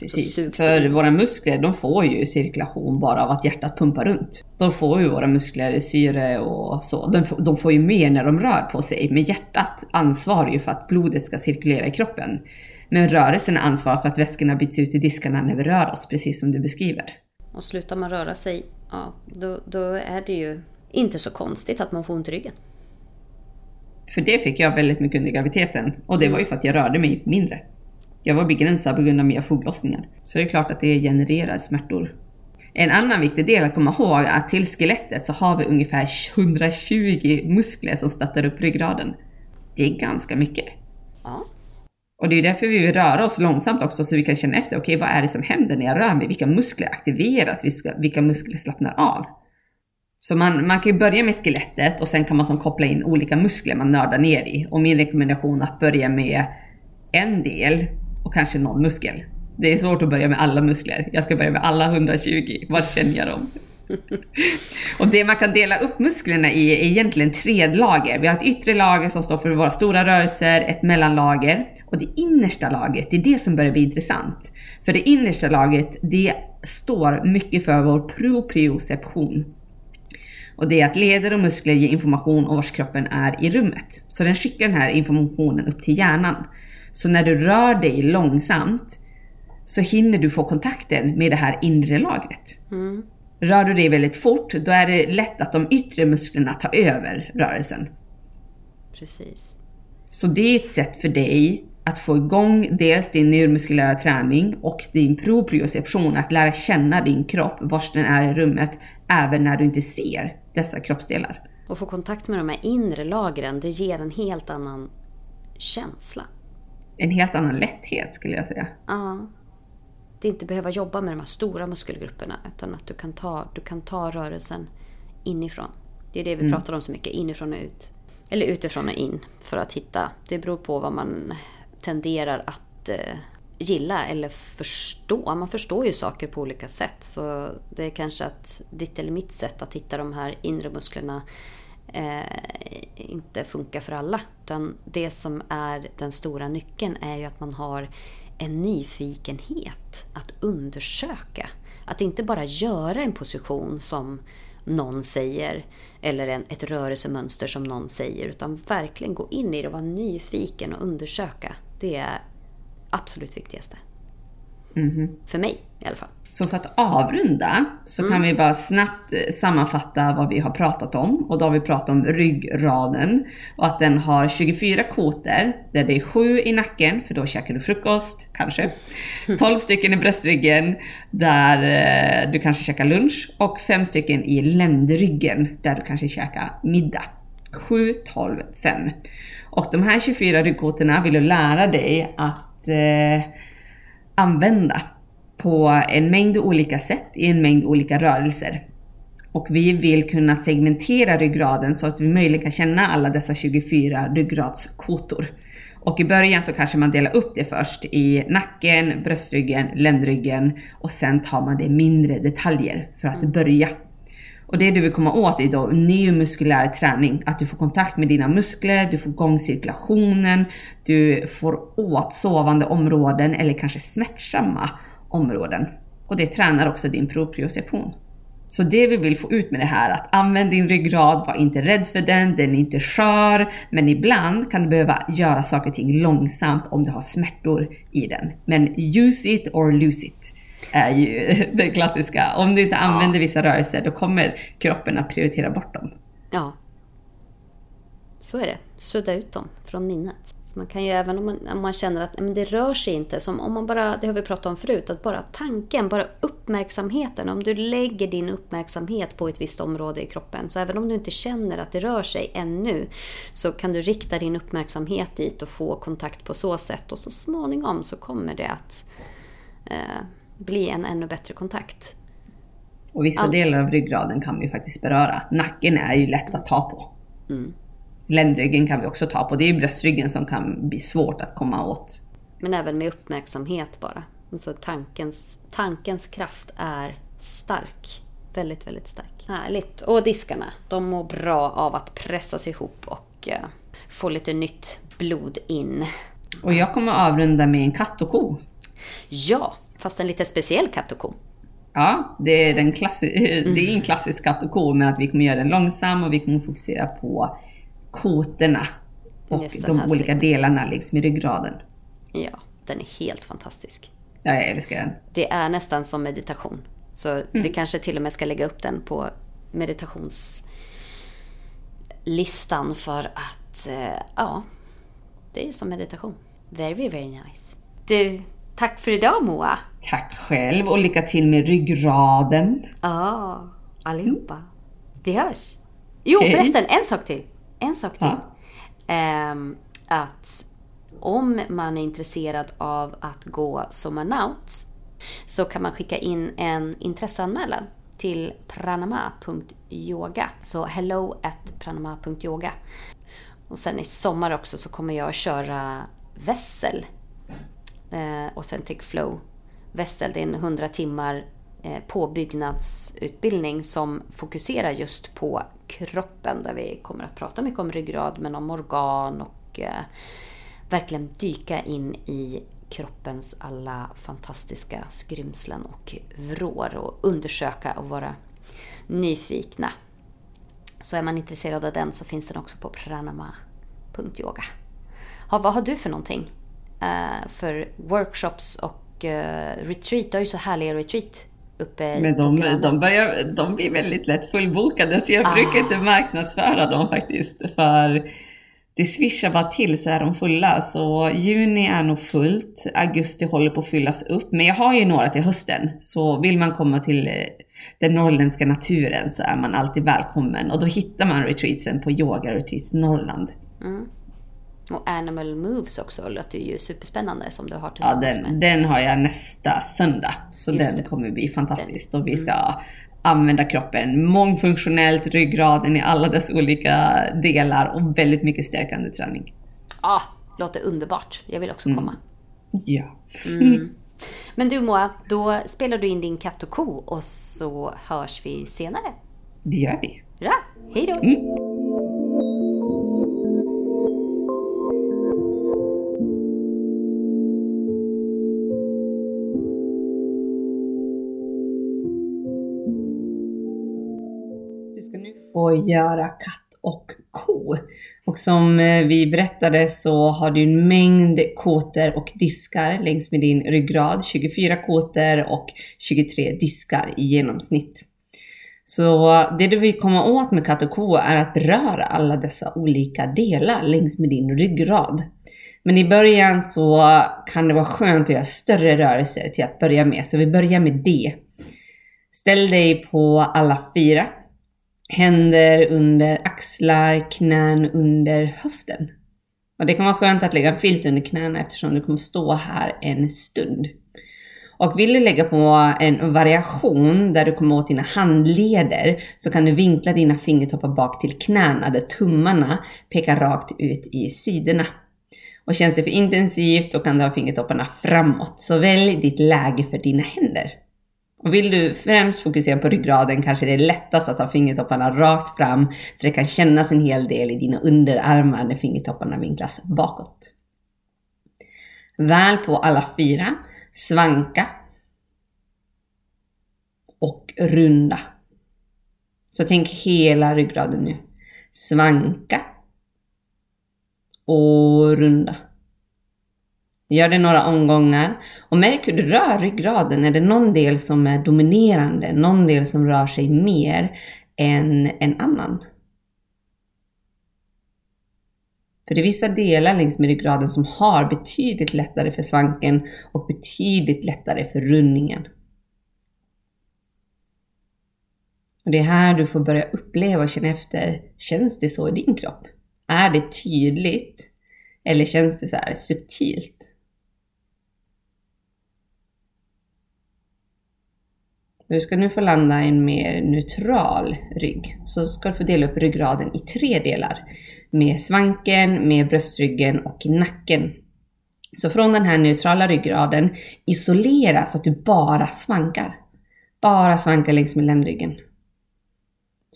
Precis, för våra muskler, de får ju cirkulation bara av att hjärtat pumpar runt. De får ju våra muskler syre och så, de får ju mer när de rör på sig, men hjärtat ansvarar ju för att blodet ska cirkulera i kroppen. Men rörelsen ansvarar för att vätskorna byts ut i diskarna när vi rör oss, precis som du beskriver. Och slutar man röra sig, ja, då är det ju inte så konstigt att man får ont i ryggen. För det fick jag väldigt mycket under graviditeten. Och det var ju för att jag rörde mig mindre. Jag var begränsad på grund av mina foglossningar. Så det är klart att det genererar smärtor. En annan viktig del att komma ihåg är att till skelettet så har vi ungefär 120 muskler som stöttar upp ryggraden. Det är ganska mycket. Ja. Och det är därför vi vill röra oss långsamt också, så vi kan känna efter, okej, vad är det som händer när jag rör mig? Vilka muskler aktiveras? Vilka muskler slappnar av? Så man kan ju börja med skelettet och sen kan man som koppla in olika muskler man nördar ner i. Och min rekommendation är att börja med en del och kanske någon muskel. Det är svårt att börja med alla muskler. Jag ska börja med alla 120. Var känner jag dem? Och det man kan dela upp musklerna i är egentligen tre lager. Vi har ett yttre lager som står för våra stora rörelser, ett mellanlager och det innersta lagret. Det är det som börjar bli intressant. För det innersta lagret, det står mycket för vår proprioception. Och det är att leder och muskler ger information om vars kroppen är i rummet. Så den skickar den här informationen upp till hjärnan. Så när du rör dig långsamt så hinner du få kontakten med det här inre lagret. Mm. Rör du dig väldigt fort, då är det lätt att de yttre musklerna tar över rörelsen. Precis. Så det är ett sätt för dig att få igång dels din neuromuskulära träning och din proprioception, att lära känna din kropp, vars den är i rummet, även när du inte ser dessa kroppsdelar. Och få kontakt med de här inre lagren, det ger en helt annan känsla. En helt annan lätthet skulle jag säga. Ja. Det är inte behöva jobba med de här stora muskelgrupperna, utan att du kan ta rörelsen inifrån. Det är det vi pratar om så mycket, inifrån och ut. Eller utifrån och in, för att hitta. Det beror på vad man tenderar att gilla eller förstå. Man förstår ju saker på olika sätt. Så det är kanske att ditt eller mitt sätt att hitta de här inre musklerna inte funkar för alla. Utan det som är den stora nyckeln är ju att man har en nyfikenhet att undersöka. Att inte bara göra en position som någon säger, eller ett rörelsemönster som någon säger, utan verkligen gå in i det och vara nyfiken och undersöka. Det är absolut viktigaste. För mig i alla fall. Så för att avrunda så kan vi bara snabbt sammanfatta vad vi har pratat om. Och då har vi pratat om ryggraden och att den har 24 kotor, där det är 7 i nacken, för då käkar du frukost kanske, 12 stycken i bröstryggen där du kanske käkar lunch, och 5 stycken i ländryggen där du kanske käkar middag. 7, 12, 5. Och de här 24 ryggkotorna vill du lära dig att använda på en mängd olika sätt i en mängd olika rörelser. Och vi vill kunna segmentera ryggraden så att vi möjligen kan känna alla dessa 24 ryggradskotor. Och i början så kanske man delar upp det först i nacken, bröstryggen, ländryggen, och sen tar man det mindre detaljer för att börja. Och det du vill komma åt är då neuromuskulär träning. Att du får kontakt med dina muskler, du får igång cirkulationen, du får åt sovande områden eller kanske smärtsamma områden. Och det tränar också din proprioception. Så det vi vill få ut med det här, att använd din ryggrad, var inte rädd för den, den är inte skör. Men ibland kan du behöva göra saker och ting långsamt om du har smärtor i den. Men use it or lose it är ju det klassiska. Om du inte använder vissa rörelser, då kommer kroppen att prioritera bort dem. Ja, så är det. Sudda ut dem från minnet. Så man kan ju, även om man känner att men det rör sig inte, som om man bara, det har vi pratat om förut, att bara tanken, bara uppmärksamheten, om du lägger din uppmärksamhet på ett visst område i kroppen, så även om du inte känner att det rör sig ännu, så kan du rikta din uppmärksamhet dit och få kontakt på så sätt, och så småningom så kommer det att bli en ännu bättre kontakt. Och vissa delar av ryggraden kan vi faktiskt beröra. Nacken är ju lätt att ta på. Mm. Ländryggen kan vi också ta på. Det är ju bröstryggen som kan bli svårt att komma åt. Men även med uppmärksamhet bara. Så tankens kraft är stark. Väldigt, väldigt stark. Härligt. Och diskarna, de mår bra av att pressas ihop och få lite nytt blod in. Och jag kommer avrunda med en katt och ko. Ja, fast en lite speciell katt och ko. Ja, det är, det är en klassisk katt och ko, men att vi kommer göra den långsam och vi kommer fokusera på koterna och de olika delarna liksom i ryggraden. Ja, den är helt fantastisk. Ja, jag älskar den. Det är nästan som meditation. Så vi kanske till och med ska lägga upp den på meditationslistan, för att ja, det är som meditation. Very, very nice. Du, tack för idag, Moa. Tack själv och lycka till med ryggraden. Ja, allihopa. Vi hörs. Jo, förresten, en sak till. Ja. Att om man är intresserad av att gå Sommarnaut, så kan man skicka in en intresseanmälan till pranama.yoga. Så hello@pranama.yoga. Och sen i sommar också så kommer jag köra Västel. Authentic Flow Västel. Det är en 100 timmar påbyggnadsutbildning som fokuserar just på kroppen, där vi kommer att prata mycket om ryggrad, men om organ och verkligen dyka in i kroppens alla fantastiska skrymslen och vrår och undersöka och vara nyfikna. Så är man intresserad av den, så finns den också på pranama.yoga. Vad har du för någonting? För workshops och retreat. Det är ju så härliga retreat uppe i. Men de blir väldigt lätt fullbokade, så jag brukar inte marknadsföra dem faktiskt, för det swishar bara till, så är de fulla. Så juni är nog fullt, augusti håller på att fyllas upp, men jag har ju några till hösten. Så vill man komma till den norrländska naturen, så är man alltid välkommen, och då hittar man retreatsen på Yoga Retreats Norrland. Och Animal Moves också, låter ju superspännande, som du har tillsammans med. Den har jag nästa söndag. Så den kommer bli fantastisk. Och vi ska använda kroppen mångfunktionellt, ryggraden i alla dess olika delar, och väldigt mycket stärkande träning. Ja, låter underbart. Jag vill också komma. Ja. Men du, Moa, då spelar du in din katt och ko, och så hörs vi senare. Det gör vi. Bra, hej då. Och göra katt och ko. Och som vi berättade, så har du en mängd koter och diskar längs med din ryggrad. 24 koter och 23 diskar i genomsnitt. Så det du vill komma åt med katt och ko är att beröra alla dessa olika delar längs med din ryggrad. Men i början så kan det vara skönt att göra större rörelser till att börja med. Så vi börjar med det. Ställ dig på alla fyra. Händer under axlar, knän under höften. Och det kan vara skönt att lägga en filt under knäna, eftersom du kommer stå här en stund. Och vill du lägga på en variation där du kommer åt dina handleder, så kan du vinkla dina fingertoppar bak till knäna, där tummarna pekar rakt ut i sidorna. Och känns det för intensivt, då kan du ha fingertopparna framåt. Så välj ditt läge för dina händer. Och vill du främst fokusera på ryggraden, kanske det är lättast att ha fingertopparna rakt fram, för det kan kännas en hel del i dina underarmar när fingertopparna vinklas bakåt. Väl på alla fyra, svanka och runda. Så tänk hela ryggraden nu. Svanka. Och runda. Gör det några omgångar. Och märk hur du rör ryggraden. Är det någon del som är dominerande? Någon del som rör sig mer än en annan? För det är vissa delar längs med ryggraden som har betydligt lättare för svanken och betydligt lättare för rundningen. Och det är här du får börja uppleva och känna efter. Känns det så i din kropp? Är det tydligt? Eller känns det så här subtilt? Du ska nu få landa i en mer neutral rygg. Så ska du få dela upp ryggraden i 3 delar. Med svanken, med bröstryggen och nacken. Så från den här neutrala ryggraden isolera så att du bara svankar. Bara svankar längs med ländryggen.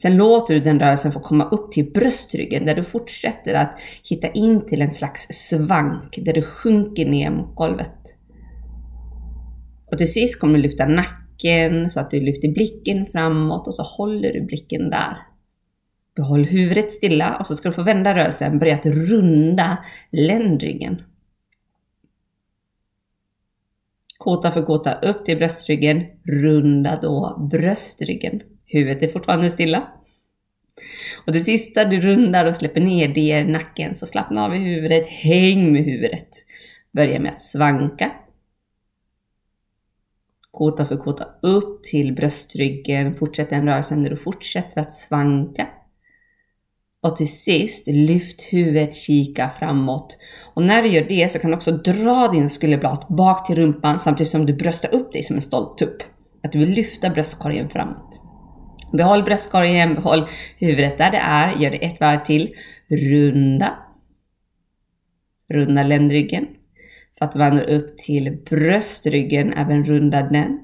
Sen låter du den rörelsen få komma upp till bröstryggen där du fortsätter att hitta in till en slags svank där du sjunker ner mot golvet. Och till sist kommer du lyfta nacken så att du lyfter blicken framåt och så håller du blicken där. Behåll huvudet stilla och så ska du få vända rörelsen och börja att runda ländryggen. Gåta för gåta upp till bröstryggen, runda då bröstryggen. Huvudet är fortfarande stilla. Och det sista du rundar och släpper ner det är nacken. Så slappna av i huvudet. Häng med huvudet. Börja med att svanka. Kåta för kåta upp till bröstryggen. Fortsätt den rörelsen där du fortsätter att svanka. Och till sist lyft huvudet, kika framåt. Och när du gör det så kan du också dra din skulderblad bak till rumpan samtidigt som du bröstar upp dig som en stolt tupp. Att du vill lyfta bröstkorgen framåt. Behåll bröstkorgen, behåll huvudet där det är. Gör det ett varv till. Runda. Runda ländryggen. För att vandra upp till bröstryggen, även runda den.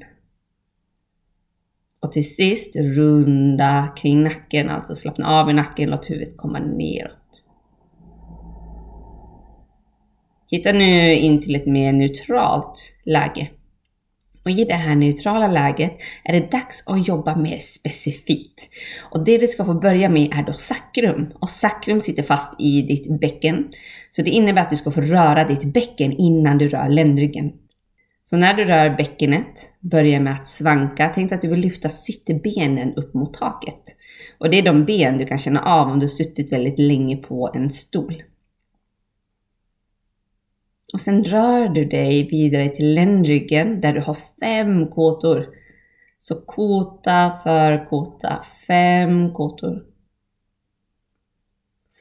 Och till sist runda kring nacken. Alltså slappna av i nacken, låt huvudet komma neråt. Hitta nu in till ett mer neutralt läge. Och i det här neutrala läget är det dags att jobba mer specifikt. Och det du ska få börja med är då sacrum. Och sacrum sitter fast i ditt bäcken. Så det innebär att du ska få röra ditt bäcken innan du rör ländryggen. Så när du rör bäckenet, börja med att svanka. Tänk att du vill lyfta sittbenen upp mot taket. Och det är de ben du kan känna av om du suttit väldigt länge på en stol. Och sen rör du dig vidare till ländryggen där du har 5 kåtor. Så kåta för kåta, 5 kåtor.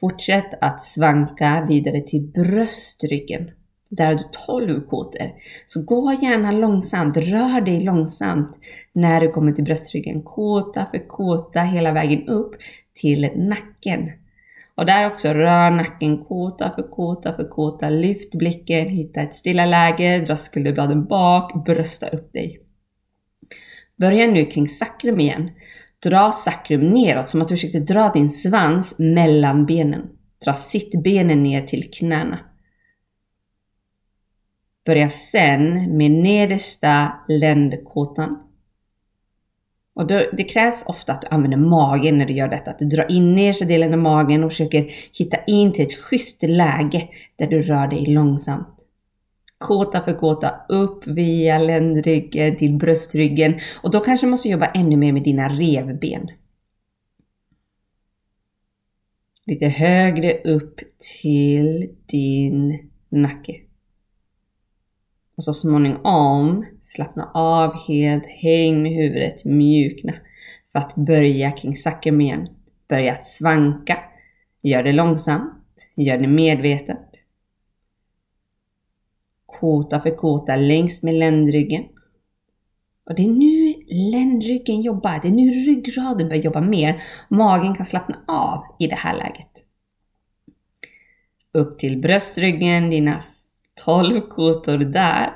Fortsätt att svanka vidare till bröstryggen där du 12 kåtor. Så gå gärna långsamt, rör dig långsamt när du kommer till bröstryggen. Kåta för kåta hela vägen upp till nacken. Och där också rör nacken, kåta för kåta för kåta. Lyft blicken, hitta ett stilla läge, dra skulderbladen bak, brösta upp dig. Börja nu kring sacrum igen. Dra sacrum neråt som att du försökte dra din svans mellan benen. Dra sittbenen ner till knäna. Börja sen med nedersta ländkåtan. Och det krävs ofta att du använder magen när du gör detta. Att du drar in ner delen av magen och försöker hitta in till ett schysst läge där du rör dig långsamt. Kåta för kåta upp via ländryggen till bröstryggen. Och då kanske du måste jobba ännu mer med dina revben. Lite högre upp till din nacke. Och så småningom slappna av helt, häng med huvudet, mjukna för att börja kring sacrum igen. Börja att svanka, gör det långsamt, gör det medvetet. Kåta för kåta längs med ländryggen. Och det är nu ländryggen jobbar, det är nu ryggraden börjar jobba mer. Magen kan slappna av i det här läget. Upp till bröstryggen, dina 12 kåtor där.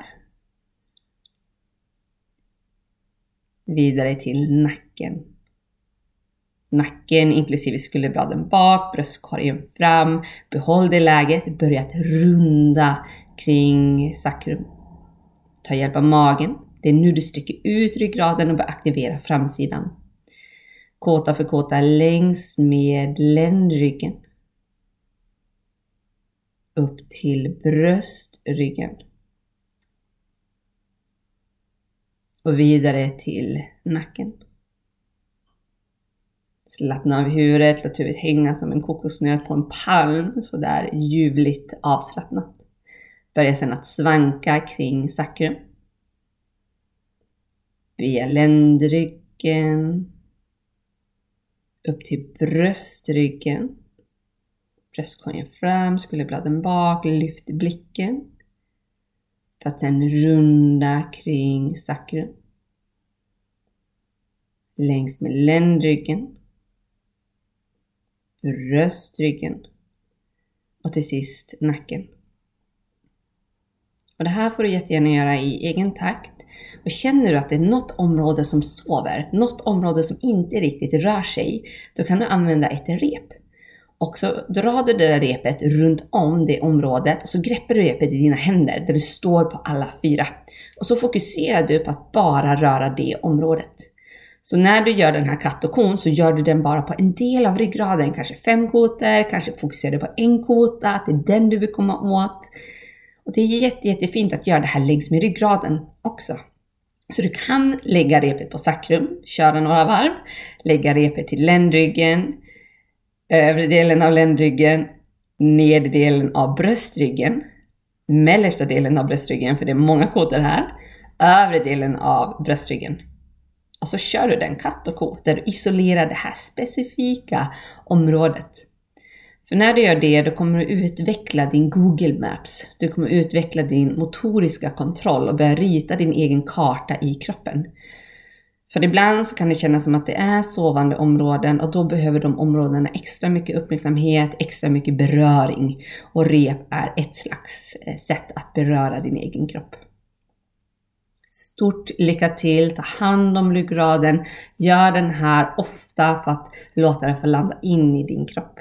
Vidare till nacken. Nacken inklusive skulderbladen bak, bröstkorgen fram. Behåll det läget. Börja att runda kring sacrum. Ta hjälp av magen. Det är nu du sträcker ut ryggraden och börjar aktivera framsidan. kåta för kåta längs med ländryggen. Upp till bröstryggen. Och vidare till nacken. Slappna av huvudet, låt huvudet hänga som en kokosnöt på en palm, så där ljuvligt avslappnat. Börja sedan att svanka kring sacrum. Via ländryggen. Upp till bröstryggen. Bröstkorgen fram, skulderbladen bak, lyft blicken. För att sedan runda kring sacrum. Längs med ländryggen. Bröstryggen. Och till sist nacken. Och det här får du jättegärna göra i egen takt. Och känner du att det är något område som sover, något område som inte riktigt rör sig, då kan du använda ett rep. Och så drar du det där repet runt om det området och så greppar du repet i dina händer där du står på alla fyra. Och så fokuserar du på att bara röra det området. Så när du gör den här katt och kon så gör du den bara på en del av ryggraden, kanske 5 kotor, kanske fokuserar du på en kota, att det är den du vill komma åt. Och det är jättefint att göra det här längs med ryggraden också. Så du kan lägga repet på sacrum, köra några varv, lägga repet till ländryggen, övre delen av ländryggen, neddelen av bröstryggen, mellersta delen av bröstryggen, för det är många kotor här, övre delen av bröstryggen. Och så kör du den katt och ko där du isolerar det här specifika området. För när du gör det, då kommer du utveckla din Google Maps. Du kommer utveckla din motoriska kontroll och börja rita din egen karta i kroppen. För ibland så kan det kännas som att det är sovande områden och då behöver de områdena extra mycket uppmärksamhet, extra mycket beröring. Och rep är ett slags sätt att beröra din egen kropp. Stort lycka till, ta hand om ryggraden, gör den här ofta för att låta den få landa in i din kropp.